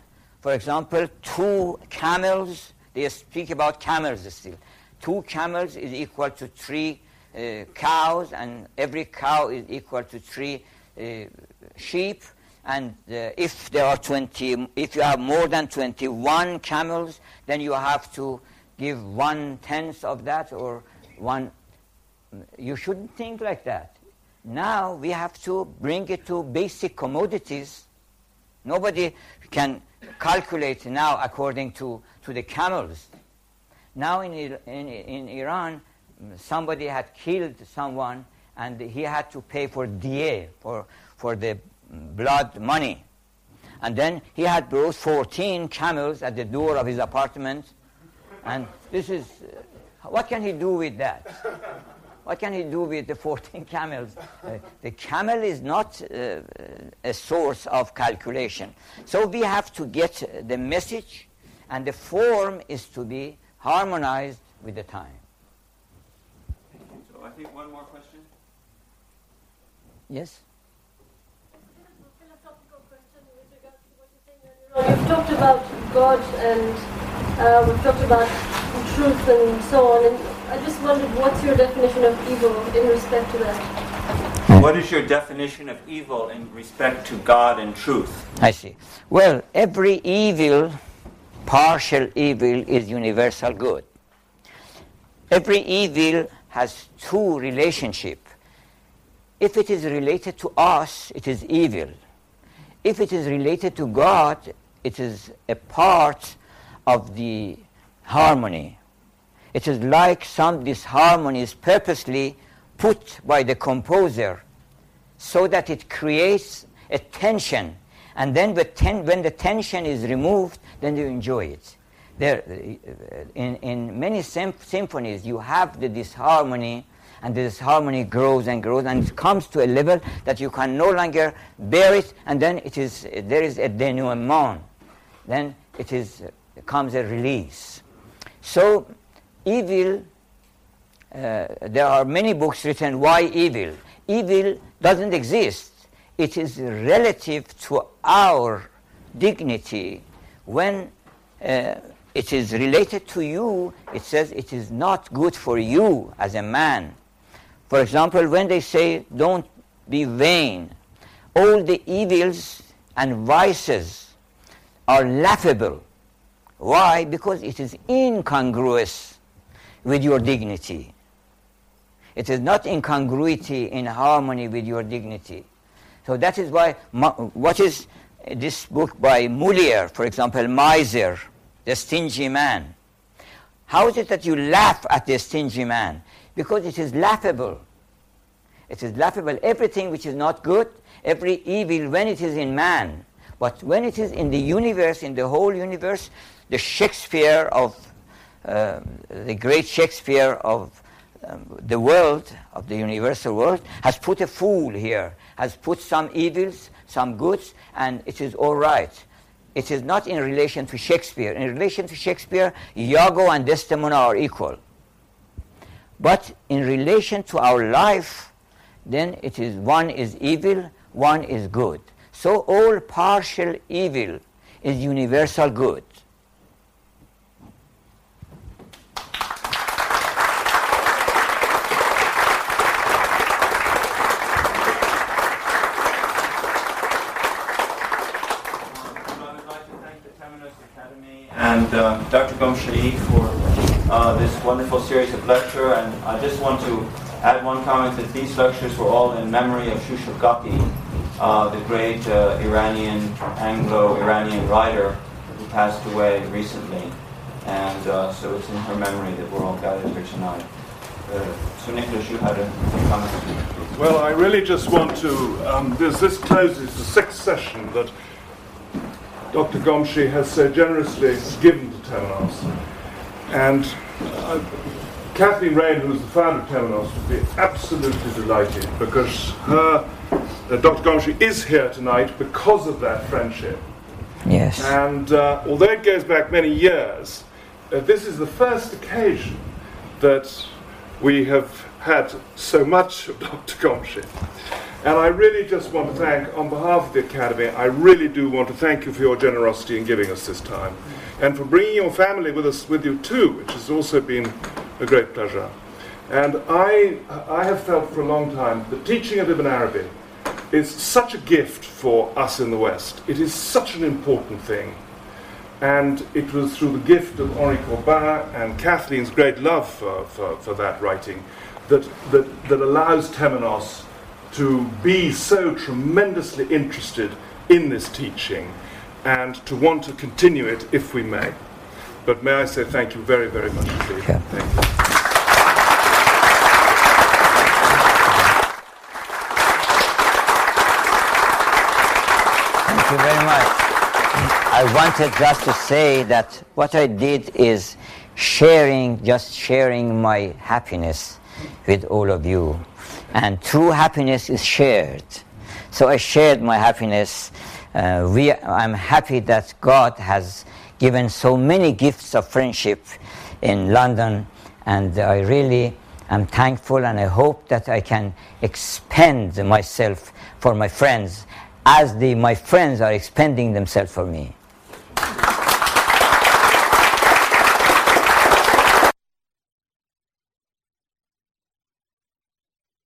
for example, two camels They speak about camels still. Two camels is equal to three uh, cows, and every cow is equal to three uh, sheep. And uh, if there are twenty, if you have more than twenty-one camels, then you have to give one tenth of that, or one. You shouldn't think like that. Now we have to bring it to basic commodities. Nobody can calculate now according to, to the camels. Now in, in, in Iran, somebody had killed someone, and he had to pay for diye, for, for the blood money. And then he had brought fourteen camels at the door of his apartment. And this is, uh, what can he do with that? What can he do with the fourteen camels? Uh, the camel is not uh, a source of calculation. So we have to get the message, and the form is to be harmonized with the time. So I think one more question. Yes? You've talked about God, and uh, we've talked about truth and so on, and I just wondered, what's your definition of evil in respect to that? What is your definition of evil in respect to God and truth? I see. Well, every evil, partial evil, is universal good. Every evil has two relationships. If it is related to us, it is evil. If it is related to God, it is a part of the harmony. It is like some disharmonies purposely put by the composer so that it creates a tension. And then the ten, when the tension is removed, then you enjoy it. There, in, in many sym- symphonies, you have the disharmony, and the disharmony grows and grows, and it comes to a level that you can no longer bear it, and then it is, there is a denouement. Then it is, comes a release. So evil, uh, there are many books written, why evil? Evil doesn't exist. It is relative to our dignity. When uh, it is related to you, it says it is not good for you as a man. For example, when they say, don't be vain, all the evils and vices are laughable. Why? Because it is incongruous with your dignity. It is not incongruity in harmony with your dignity. So that is why, what is this book by Molière, for example, Miser, the stingy man. How is it that you laugh at the stingy man? Because it is laughable. It is laughable. Everything which is not good, every evil, when it is in man. But when it is in the universe, in the whole universe, the Shakespeare of, uh, the great Shakespeare of um, the world, of the universal world, has put a fool here, has put some evils, some goods, and it is all right. It is not in relation to Shakespeare. In relation to Shakespeare, Iago and Desdemona are equal. But in relation to our life, then it is one is evil, one is good. So all partial evil is universal good. And uh, Doctor Ghomshei for uh, this wonderful series of lecture. And I just want to add one comment that these lectures were all in memory of Shushil uh the great uh, Iranian, Anglo-Iranian writer who passed away recently. And uh, so it's in her memory that we're all gathered here tonight. Uh, so Nicholas, you had a comment. Well, I really just want to, um, this, this closes the sixth session that Doctor Ghomshei has so generously given to Temenos. And uh, Kathleen Rain, who was the founder of Temenos, would be absolutely delighted because her, uh, Doctor Ghomshei is here tonight because of that friendship. Yes. And uh, although it goes back many years, uh, this is the first occasion that we have had so much of Doctor Ghomshei. And I really just want to thank, on behalf of the Academy, I really do want to thank you for your generosity in giving us this time, and for bringing your family with us, with you too, which has also been a great pleasure. And I, I have felt for a long time the teaching of Ibn Arabi is such a gift for us in the West. It is such an important thing. And it was through the gift of Henri Corbin and Kathleen's great love for, for, for that writing that, that, that allows Temenos to be so tremendously interested in this teaching and to want to continue it if we may. But may I say thank you very, very much indeed. Yeah. Thank you. Thank you very much. I wanted just to say that what I did is sharing, just sharing my happiness with all of you. And true happiness is shared. So I shared my happiness. Uh, we, I'm happy that God has given so many gifts of friendship in London, and I really am thankful, and I hope that I can expend myself for my friends as the, my friends are expending themselves for me.